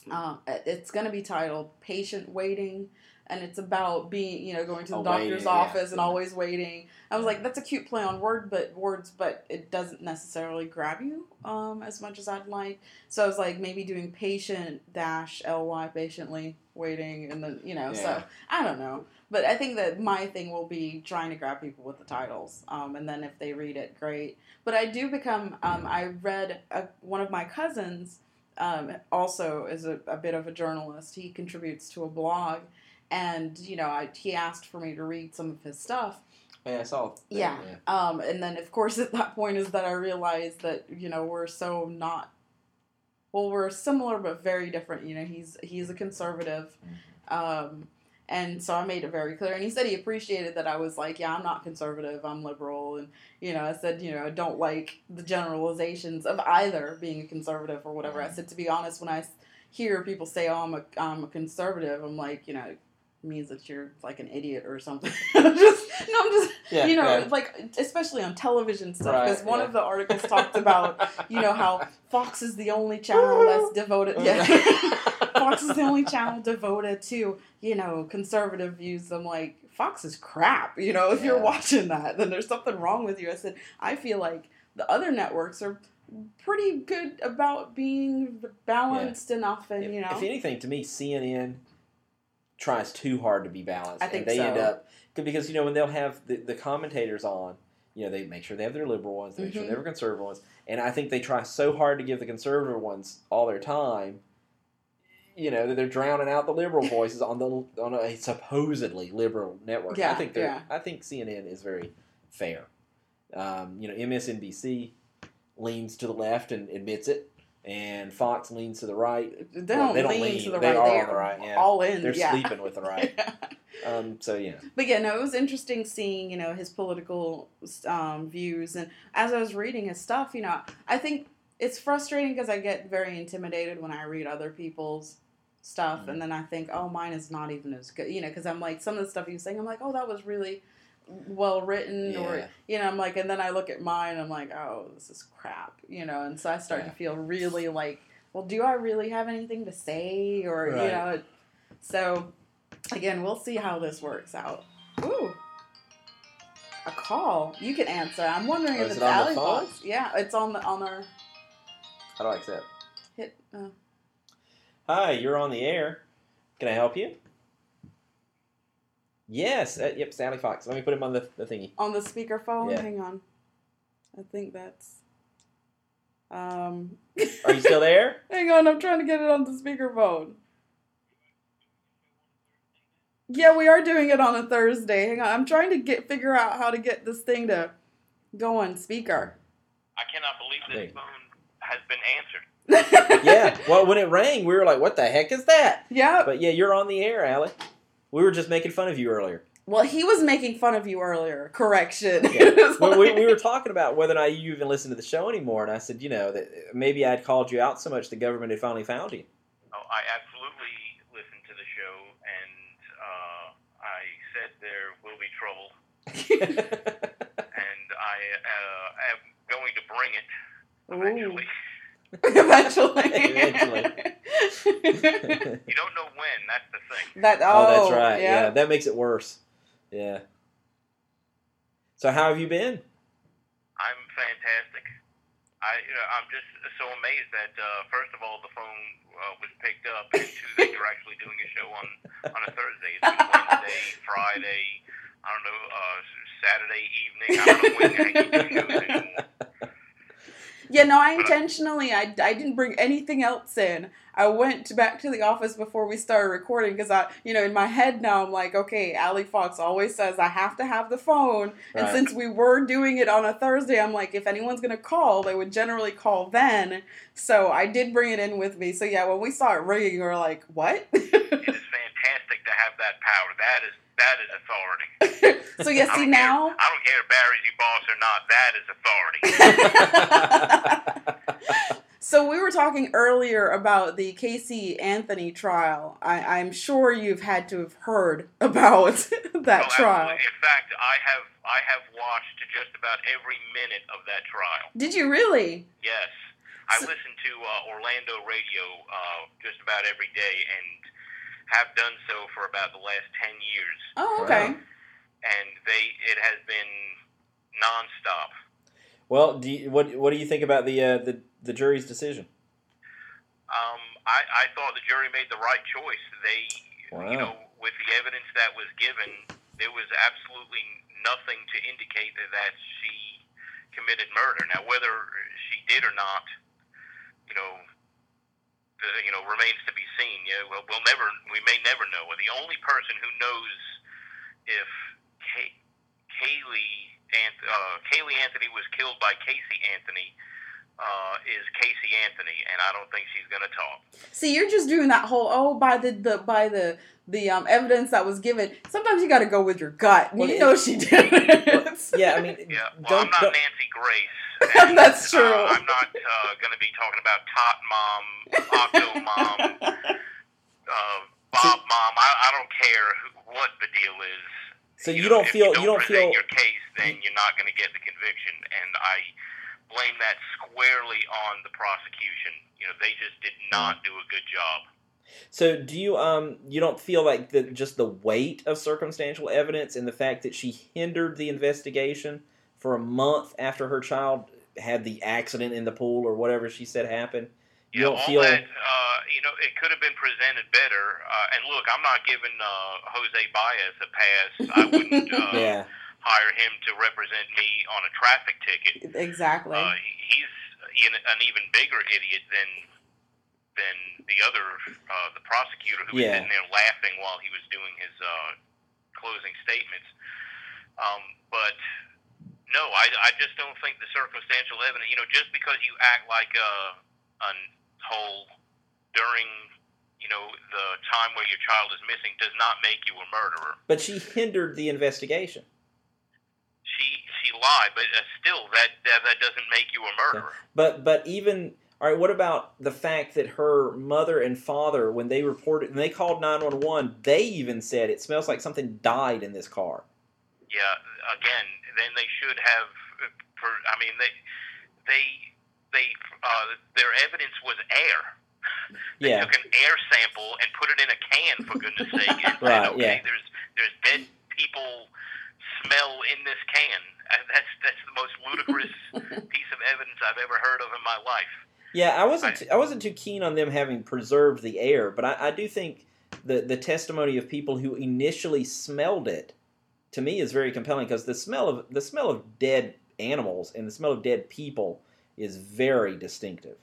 uh, it's going to be titled Patient Waiting, and it's about being, you know, going to the oh, doctor's waiting, office yeah. and always waiting. I was like, that's a cute play on word, but words, but it doesn't necessarily grab you um, as much as I'd like. So I was like, maybe doing patient dash ly patiently waiting, and then you know, yeah. so I don't know. But I think that my thing will be trying to grab people with the titles, um, and then if they read it, great. But I do become. Um, I read a, one of my cousins um, also is a, a bit of a journalist. He contributes to a blog. And, you know, I, he asked for me to read some of his stuff. Yeah, I saw that. Yeah. yeah. Um, and then, of course, at that point is that I realized that, you know, we're so not... Well, we're similar but very different. You know, he's he's a conservative. Um, and so I made it very clear. And he said he appreciated that I was like, yeah, I'm not conservative, I'm liberal. And, you know, I said, you know, I don't like the generalizations of either being a conservative or whatever. Mm-hmm. I said, to be honest, when I hear people say, oh, I'm a, I'm a conservative, I'm like, you know... means that you're like an idiot or something. just no, I'm just yeah, you know, yeah. like especially on television stuff. Because right, one yeah. of the articles talked about you know how Fox is the only channel that's devoted. Yeah, Fox is the only channel devoted to you know conservative views. I'm like Fox is crap. You know, if yeah. you're watching that, then there's something wrong with you. I said I feel like the other networks are pretty good about being balanced yeah. enough, and if, you know, if anything, to me, C N N. Tries too hard to be balanced. I think and they so. end up because you know when they'll have the, the commentators on, you know they make sure they have their liberal ones, they mm-hmm. make sure they have their conservative ones, and I think they try so hard to give the conservative ones all their time, you know that they're drowning out the liberal voices on the on a supposedly liberal network. Yeah, I think they're yeah. I think C N N is very fair. Um, you know M S N B C leans to the left and admits it. And Fox leans to the right. They don't, well, they don't lean, lean to the they right. Are they are on the right. Yeah. All in. They're yeah. sleeping with the right. yeah. Um, so, yeah. But, yeah, no, it was interesting seeing, you know, his political um, views. And as I was reading his stuff, you know, I think it's frustrating because I get very intimidated when I read other people's stuff. Mm-hmm. And then I think, oh, mine is not even as good. You know, because I'm like, some of the stuff he was saying, I'm like, oh, that was really... well written yeah. or you know I'm like and then I look at mine I'm like oh this is crap you know and so I start yeah. to feel really like well do I really have anything to say or right. you know so again we'll see how this works out. Ooh, a call you can answer. I'm wondering oh, if it's Allie Fox. Yeah, it's on the on our how do I accept hit uh... Hi, you're on the air, can I help you? Yes. Uh, yep, Allie Fox. Let me put him on the, the thingy. On the speakerphone? Yeah. Hang on. I think that's... Um... Are you still there? Hang on, I'm trying to get it on the speakerphone. Yeah, we are doing it on a Thursday. Hang on. I'm trying to get figure out how to get this thing to go on speaker. I cannot believe this phone has been answered. Yeah, well, when it rang, we were like, what the heck is that? Yeah. But yeah, you're on the air, Allie. We were just making fun of you earlier. Well, he was making fun of you earlier. Correction. Yeah. Well, like... we, we were talking about whether or not you even listen to the show anymore, and I said, you know, that maybe I'd called you out so much the government had finally found you. Oh, I absolutely listen to the show, and uh, I said there will be trouble. And I uh, am going to bring it eventually. Ooh. Eventually. Eventually. You don't know when, that's the thing. That, oh, oh, that's right. Yeah. yeah, that makes it worse. Yeah. So how have you been? I'm fantastic. I, you know, I'm just so amazed that, uh, first of all, the phone uh, was picked up, and two, that you're actually doing a show on, on a Thursday. It's been Wednesday, Friday, I don't know, uh, Saturday evening. I don't know when I can do shows anymore. Yeah, no, I intentionally, I, I didn't bring anything else in. I went to back to the office before we started recording because I, you know, in my head now I'm like, okay, Allie Fox always says I have to have the phone. Right. And since we were doing it on a Thursday, I'm like, if anyone's going to call, they would generally call then. So I did bring it in with me. So yeah, when we saw it ringing, we were like, what? It is fantastic to have that power. That is That is authority. So, you see, now... Care, I don't care if Barry's your boss or not. That is authority. So, we were talking earlier about the Casey Anthony trial. I, I'm sure you've had to have heard about that oh, trial. Absolutely. In fact, I have I have watched just about every minute of that trial. Did you really? Yes. I so, listen to uh, Orlando radio uh, just about every day, and... have done so for about the last ten years. Oh, okay. Wow. And they, it has been nonstop. Well, do you, what what do you think about the uh, the the jury's decision? Um, I, I thought the jury made the right choice. They, wow. you know, with the evidence that was given, there was absolutely nothing to indicate that, that she committed murder. Now, whether she did or not, you know. Uh, you know, remains to be seen. Yeah, well, we'll never, we may never know. Well, the only person who knows if Kay, Kaylee, Anth- uh, Kaylee Anthony was killed by Casey Anthony uh, is Casey Anthony, and I don't think she's going to talk. See, you're just doing that whole oh by the, the by the the um, evidence that was given. Sometimes you got to go with your gut. Well, you know she did. Well, yeah, I mean, yeah. Well, don't, I'm not don't. Nancy Grace. And, that's true. Uh, I'm not uh, going to be talking about Tot Mom, Octo Mom, uh, Bob so, Mom. I, I don't care who, what the deal is. So you, you don't know, feel if you don't, you don't present feel your case, then you're not going to get the conviction. And I blame that squarely on the prosecution. You know, they just did not do a good job. So do you um you don't feel like the, just the weight of circumstantial evidence and the fact that she hindered the investigation for a month after her child had the accident in the pool or whatever she said happened? You yeah, don't all feel that, uh, you know, it could have been presented better. Uh, and look, I'm not giving uh, Jose Baez a pass. I wouldn't uh, yeah. hire him to represent me on a traffic ticket. Exactly. Uh, he's an even bigger idiot than than the other, uh, the prosecutor who yeah. was sitting there laughing while he was doing his uh, closing statements. Um, but... No, I, I just don't think the circumstantial evidence, you know, just because you act like a, a whole during, you know, the time where your child is missing does not make you a murderer. But she hindered the investigation. She she lied, but uh, still, that, that that doesn't make you a murderer. Yeah. But but even, all right, what about the fact that her mother and father, when they reported, when they called nine one one, they even said, it smells like something died in this car. Yeah, again, then they should have, I mean, they, they, they, uh, their evidence was air. They yeah. took an air sample and put it in a can, for goodness sake, and right, said, okay, yeah. there's, there's dead people smell in this can. That's, that's the most ludicrous piece of evidence I've ever heard of in my life. Yeah, I wasn't, I, too, I wasn't too keen on them having preserved the air, but I, I do think the, the testimony of people who initially smelled it, to me, is very compelling because the smell of the smell of dead animals and the smell of dead people is very distinctive.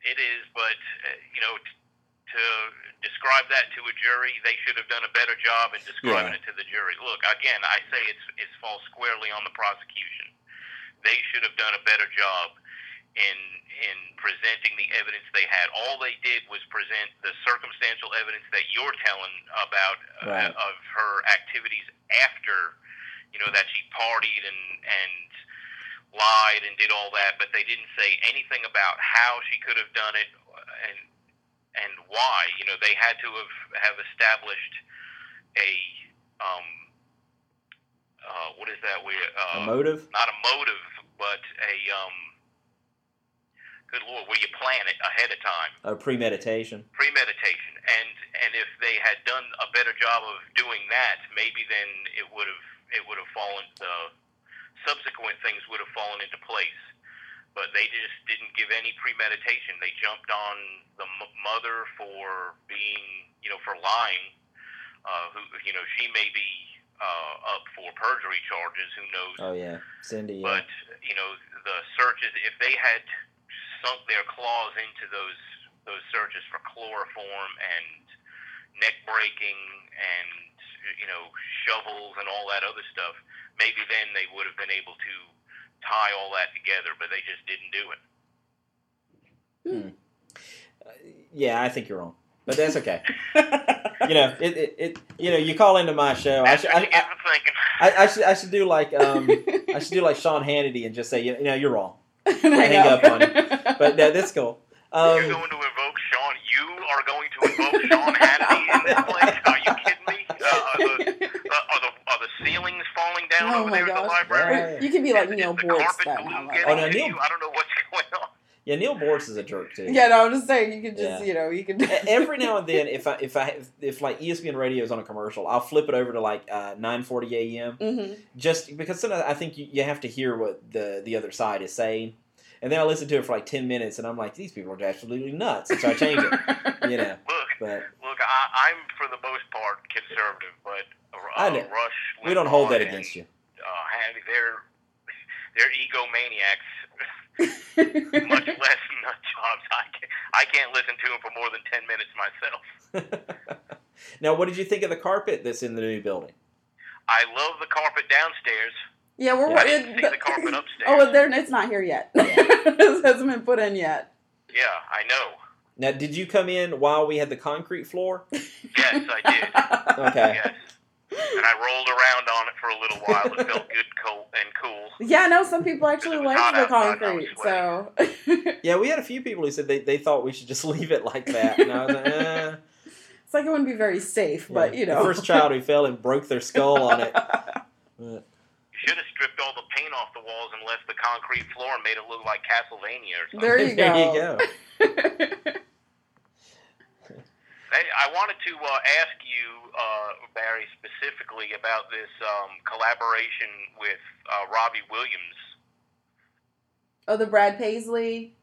It is, but uh, you know, t- to describe that to a jury. They should have done a better job in describing yeah. it to the jury. Look, again, I say it's it's falls squarely on the prosecution. They should have done a better job in in presenting the evidence they had. All they did was present the circumstantial evidence that you're telling about right. uh, of her activities after, you know, that she partied and and lied and did all that, but they didn't say anything about how she could have done it and and why. You know, they had to have have established a um uh what is that we uh, a motive? Not a motive, but a um good Lord, where you plan it ahead of time. Oh, premeditation. Premeditation. And and if they had done a better job of doing that, maybe then it would have it would have fallen the subsequent things would have fallen into place. But they just didn't give any premeditation. They jumped on the m- mother for being, you know, for lying. Uh, who, you know, she may be uh, up for perjury charges. Who knows? Oh yeah, Cindy. Yeah. But you know, the searches. If they had sunk their claws into those those searches for chloroform and neck breaking and, you know, shovels and all that other stuff, maybe then they would have been able to tie all that together, but they just didn't do it. Hmm. Uh, yeah, I think you're wrong, but that's okay. You know, it, it, it. You know, you call into my show. I should, I, I, I, I should, I should do like, um, I should do like Sean Hannity and just say, you know, you're wrong. I hang up on it. But no, that's cool. Um, You're going to invoke Sean. You are going to invoke Sean Hannity in this place. Are you kidding me? Uh, are, the, uh, are the are the ceilings falling down oh over there gosh. in the library? Right. You could be like is, Neil Bortz. That like oh, no, Neil, I don't know what's going on. Yeah, Neil Bortz is a jerk too. Yeah, no, I'm just saying you could just yeah. you know you could every now and then if I if I if, if like E S P N radio is on a commercial, I'll flip it over to like uh, nine forty a.m. Mm-hmm. Just because sometimes I think you, you have to hear what the the other side is saying. And then I listened to it for like ten minutes, and I'm like, these people are absolutely nuts. And so I changed it, you know. Look, but, look, I, I'm for the most part conservative, but uh, I know. Rush, we don't hold that and, against you. Uh, they're they're egomaniacs, much less nut jobs. I can't, I can't listen to them for more than ten minutes myself. Now, what did you think of the carpet that's in the new building? I love the carpet downstairs. Yeah, we're. Yeah. I didn't see the carpet upstairs. Oh, there, it's not here yet. Yeah. It hasn't been put in yet. Yeah, I know. Now, did you come in while we had the concrete floor? Yes, I did. Okay. Yes. And I rolled around on it for a little while. It felt good cold and cool. Yeah, no, some people actually like the concrete. So. Yeah, we had a few people who said they, they thought we should just leave it like that. And I was like, eh. It's like it wouldn't be very safe, yeah. But you know. The first child who fell and broke their skull on it. But. Should have stripped all the paint off the walls and left the concrete floor and made it look like Castlevania or something. There you go. There you go. Hey, I wanted to uh, ask you, uh, Barry, specifically about this um, collaboration with uh, Robbie Williams. Oh, the Brad Paisley,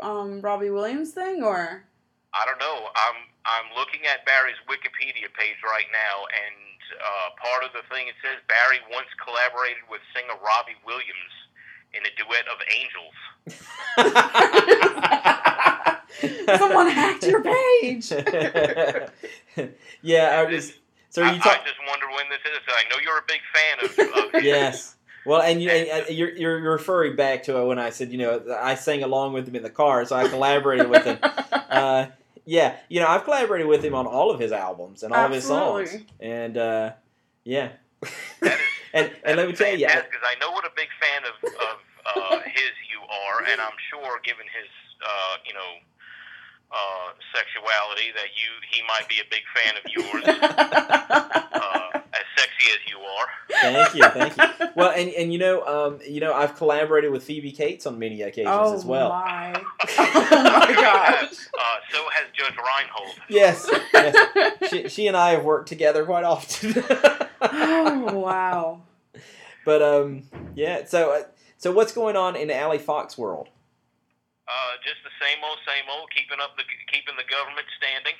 um, Robbie Williams thing, or? I don't know. I'm I'm looking at Barry's Wikipedia page right now, and Uh, part of the thing it says Barry once collaborated with singer Robbie Williams in a duet of Angels. Someone hacked your page. Yeah, I just so I, you talk- I just wonder when this is. I know you're a big fan of. of yes, well, and, you, and you're you're referring back to when I said, you know, I sang along with him in the car, so I collaborated with him. Uh, Yeah, you know, I've collaborated with him on all of his albums and all Absolutely. of his songs. And, uh, yeah. That is, and and let me tell you. Because I know what a big fan of, of uh, his you are, and I'm sure given his, uh, you know, uh, sexuality, that you he might be a big fan of yours. uh, as sexy as you are. Thank you, thank you. Well, and, and you know, um, you know, I've collaborated with Phoebe Cates on many occasions oh, as well. My. Oh, my gosh. Uh, so has Judge Reinhold. Yes. Yes. She, she and I have worked together quite often. Oh, wow. But, um, yeah, so uh, so what's going on in Allie Fox world? Uh, just the same old, same old, keeping up the keeping the government standing.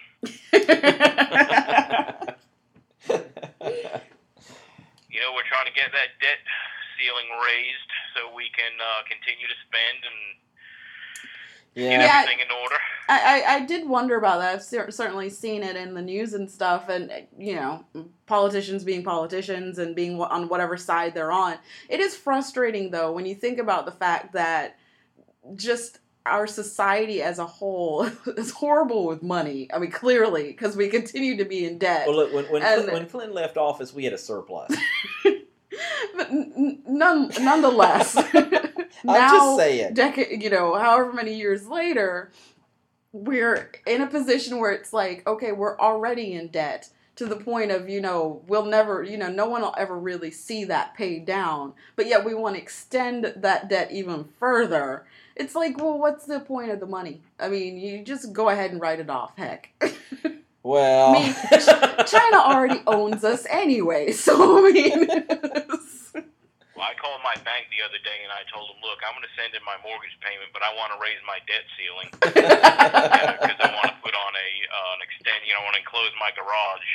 You know, we're trying to get that debt ceiling raised so we can uh, continue to spend and yeah. get everything yeah. in order. I, I, I did wonder about that. I've cer- certainly seen it in the news and stuff, and, you know, politicians being politicians and being on whatever side they're on. It is frustrating, though, when you think about the fact that just our society as a whole is horrible with money. I mean, clearly, because we continue to be in debt. Well, look, when, when, and, Clinton, when Clinton left office, we had a surplus. But n- none, nonetheless, now, I'm just saying. Decade, you know, however many years later, we're in a position where it's like, okay, we're already in debt to the point of, you know, we'll never, you know, no one will ever really see that paid down. But yet we want to extend that debt even further. It's like, well, what's the point of the money? I mean, you just go ahead and write it off, heck. Well, I mean, China already owns us anyway, so I mean. Well, I called my bank the other day and I told them, look, I'm going to send in my mortgage payment, but I want to raise my debt ceiling because I want to put on a uh, an extend. You know, I want to enclose my garage,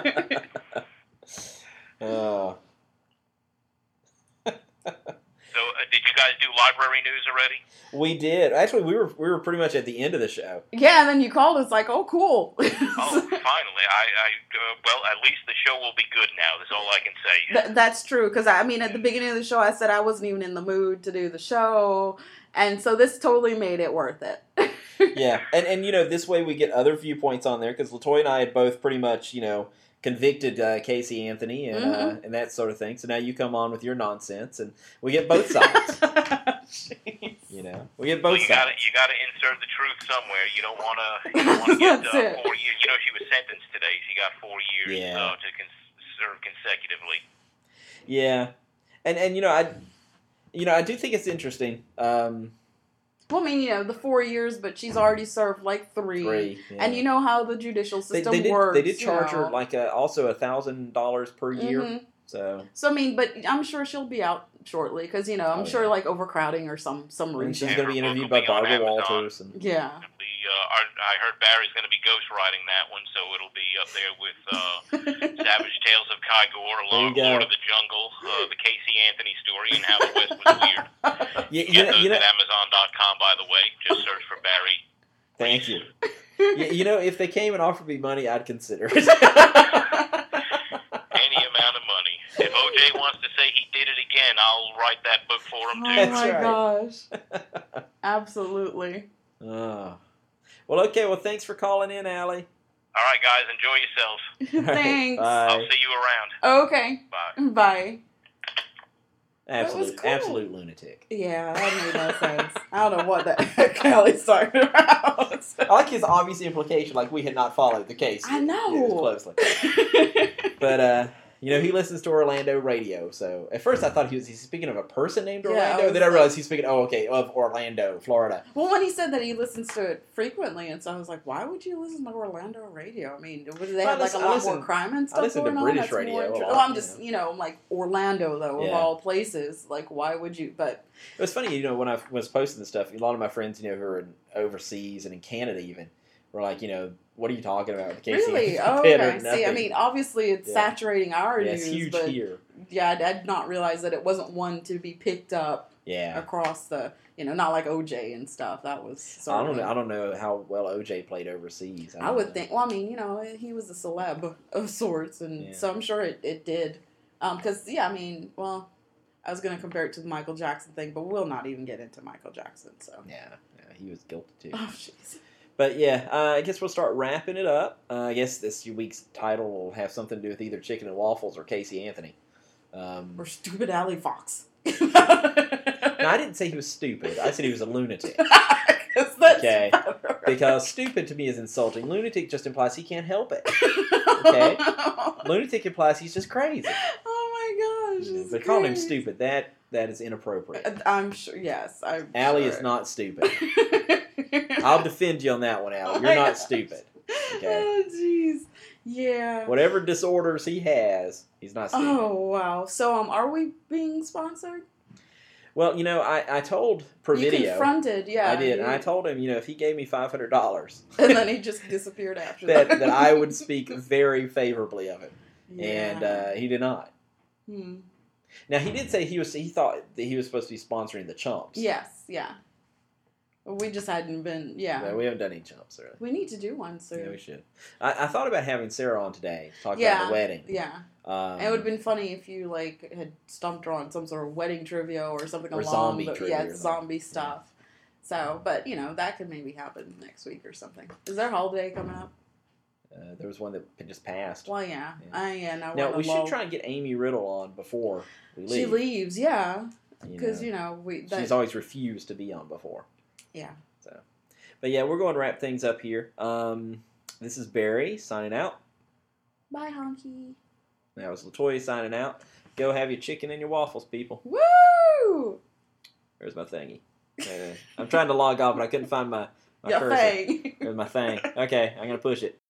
and uh, I don't. They hung up on me. Oh. So, uh, did you guys do library news already? We did. Actually, we were we were pretty much at the end of the show. Yeah, and then you called us like, oh, cool. Oh, finally. I, I uh, well, at least the show will be good now. That's all I can say. Th- that's true, because, I mean, at the beginning of the show, I said I wasn't even in the mood to do the show, and so this totally made it worth it. Yeah, and, and, you know, this way we get other viewpoints on there, because Latoya and I had both pretty much, you know, convicted uh, Casey Anthony and mm-hmm. uh, and that sort of thing. So now you come on with your nonsense, and we get both sides. You know, we get both well, you sides. Gotta, you got to insert the truth somewhere. You don't want to. You don't want to get uh, four years. You know, she was sentenced today. She got four years yeah. uh, to con- serve consecutively. Yeah, and and you know I, you know I do think it's interesting. Um, Well, I mean, you know, the four years, but she's already served, like, three. Three, yeah. And you know how the judicial system they, they did, works. They did charge you know. her, like, a, also one thousand dollars per year. Mm-hmm. So, So I mean, but I'm sure she'll be out shortly, because, you know, I'm oh, sure, yeah. like, overcrowding or some, some reason. And she's going to be interviewed by Barbara Walters. And yeah. The, uh, I heard Barry's going to be ghostwriting that one, so it'll be up there with uh, Savage Tales of Kai Gore, Lord, Lord of the Jungle, uh, the Casey Anthony story, and How the West was Weird. You, you, you know, you know, at Amazon dot com, by the way. Just search for Barry. Thank you. you. You know, if they came and offered me money, I'd consider it. Any amount of money. If O J wants to say he did it again, I'll write that book for him, too. Oh, my right. gosh. Absolutely. Oh. Well, okay. Well, thanks for calling in, Allie. All right, guys. Enjoy yourselves. Thanks. Right, I'll see you around. Okay. Bye. Bye. Absolute, cool. absolute lunatic. Yeah, that made no sense. I don't know what the heck Allie's talking about. I like his obvious implication, like we had not followed the case. I know. You know closely. But, uh, you know, he listens to Orlando radio, so at first I thought he was he's speaking of a person named Orlando, yeah, then I realized he's speaking, oh, okay, of Orlando, Florida. Well, when he said that he listens to it frequently, and so I was like, why would you listen to Orlando radio? I mean, would they have, like, a lot more crime and stuff going on? I listen to British radio. Well, I'm just, you know, like, Orlando, though, of all places, like, why would you, but... It was funny, you know, when I was posting this stuff, a lot of my friends, you know, who are in overseas and in Canada, even, were like, you know... What are you talking about? The K C really? Oh, okay. See, I mean, obviously it's yeah. saturating our yeah, news. It's huge but here. Yeah, I did not realize that it wasn't one to be picked up yeah. across the, you know, not like O J and stuff. That was sort I don't know, I don't know how well O J played overseas. I, I would know. think, well, I mean, you know, he was a celeb of sorts, and yeah. so I'm sure it, it did. Because, um, yeah, I mean, well, I was going to compare it to the Michael Jackson thing, but we'll not even get into Michael Jackson, so. Yeah, yeah he was guilty too. Oh, jeez. But yeah, uh, I guess we'll start wrapping it up. Uh, I guess this week's title will have something to do with either Chicken and Waffles or Casey Anthony. Um, or Stupid Allie Fox. No, I didn't say he was stupid. I said he was a lunatic. Okay, because stupid to me is insulting. Lunatic just implies he can't help it. Okay, lunatic implies he's just crazy. Oh my gosh! You know, but calling him stupid, that that is inappropriate. I'm sure. Yes, I'm Allie sure. is not stupid. I'll defend you on that one, Allie. You're not stupid. Okay. Oh, jeez. Yeah. Whatever disorders he has, he's not stupid. Oh, wow. So, um, are we being sponsored? Well, you know, I, I told Provideo. You confronted, yeah. I did, and I told him, you know, if he gave me five hundred dollars. And then he just disappeared after that. That, that I would speak very favorably of him. Yeah. And uh, he did not. Hmm. Now, he did say he was. He thought that he was supposed to be sponsoring the Chumps. Yes, yeah. We just hadn't been, yeah. No, we haven't done any Chumps, really. We need to do one soon. Yeah, we should. I, I thought about having Sarah on today to talk yeah, about the wedding. Yeah. Um, it would have been funny if you, like, had stumped her on some sort of wedding trivia or something or along. Zombie but, trivia. Yeah, or zombie stuff. Yeah. So, but, you know, that could maybe happen next week or something. Is there a holiday coming up? Uh, there was one that just passed. Well, yeah. yeah. Uh, yeah no, now, we should try and get Amy Riddle on before we leave. She leaves, yeah. Because, you, know, you know, we... That, she's always refused to be on before. Yeah. So, but, yeah, we're going to wrap things up here. Um, this is Barry signing out. Bye, honky. That was Latoya signing out. Go have your chicken and your waffles, people. Woo! There's my thingy. I'm trying to log off, but I couldn't find my, my cursor. Thing. There's my thing. Okay, I'm going to push it.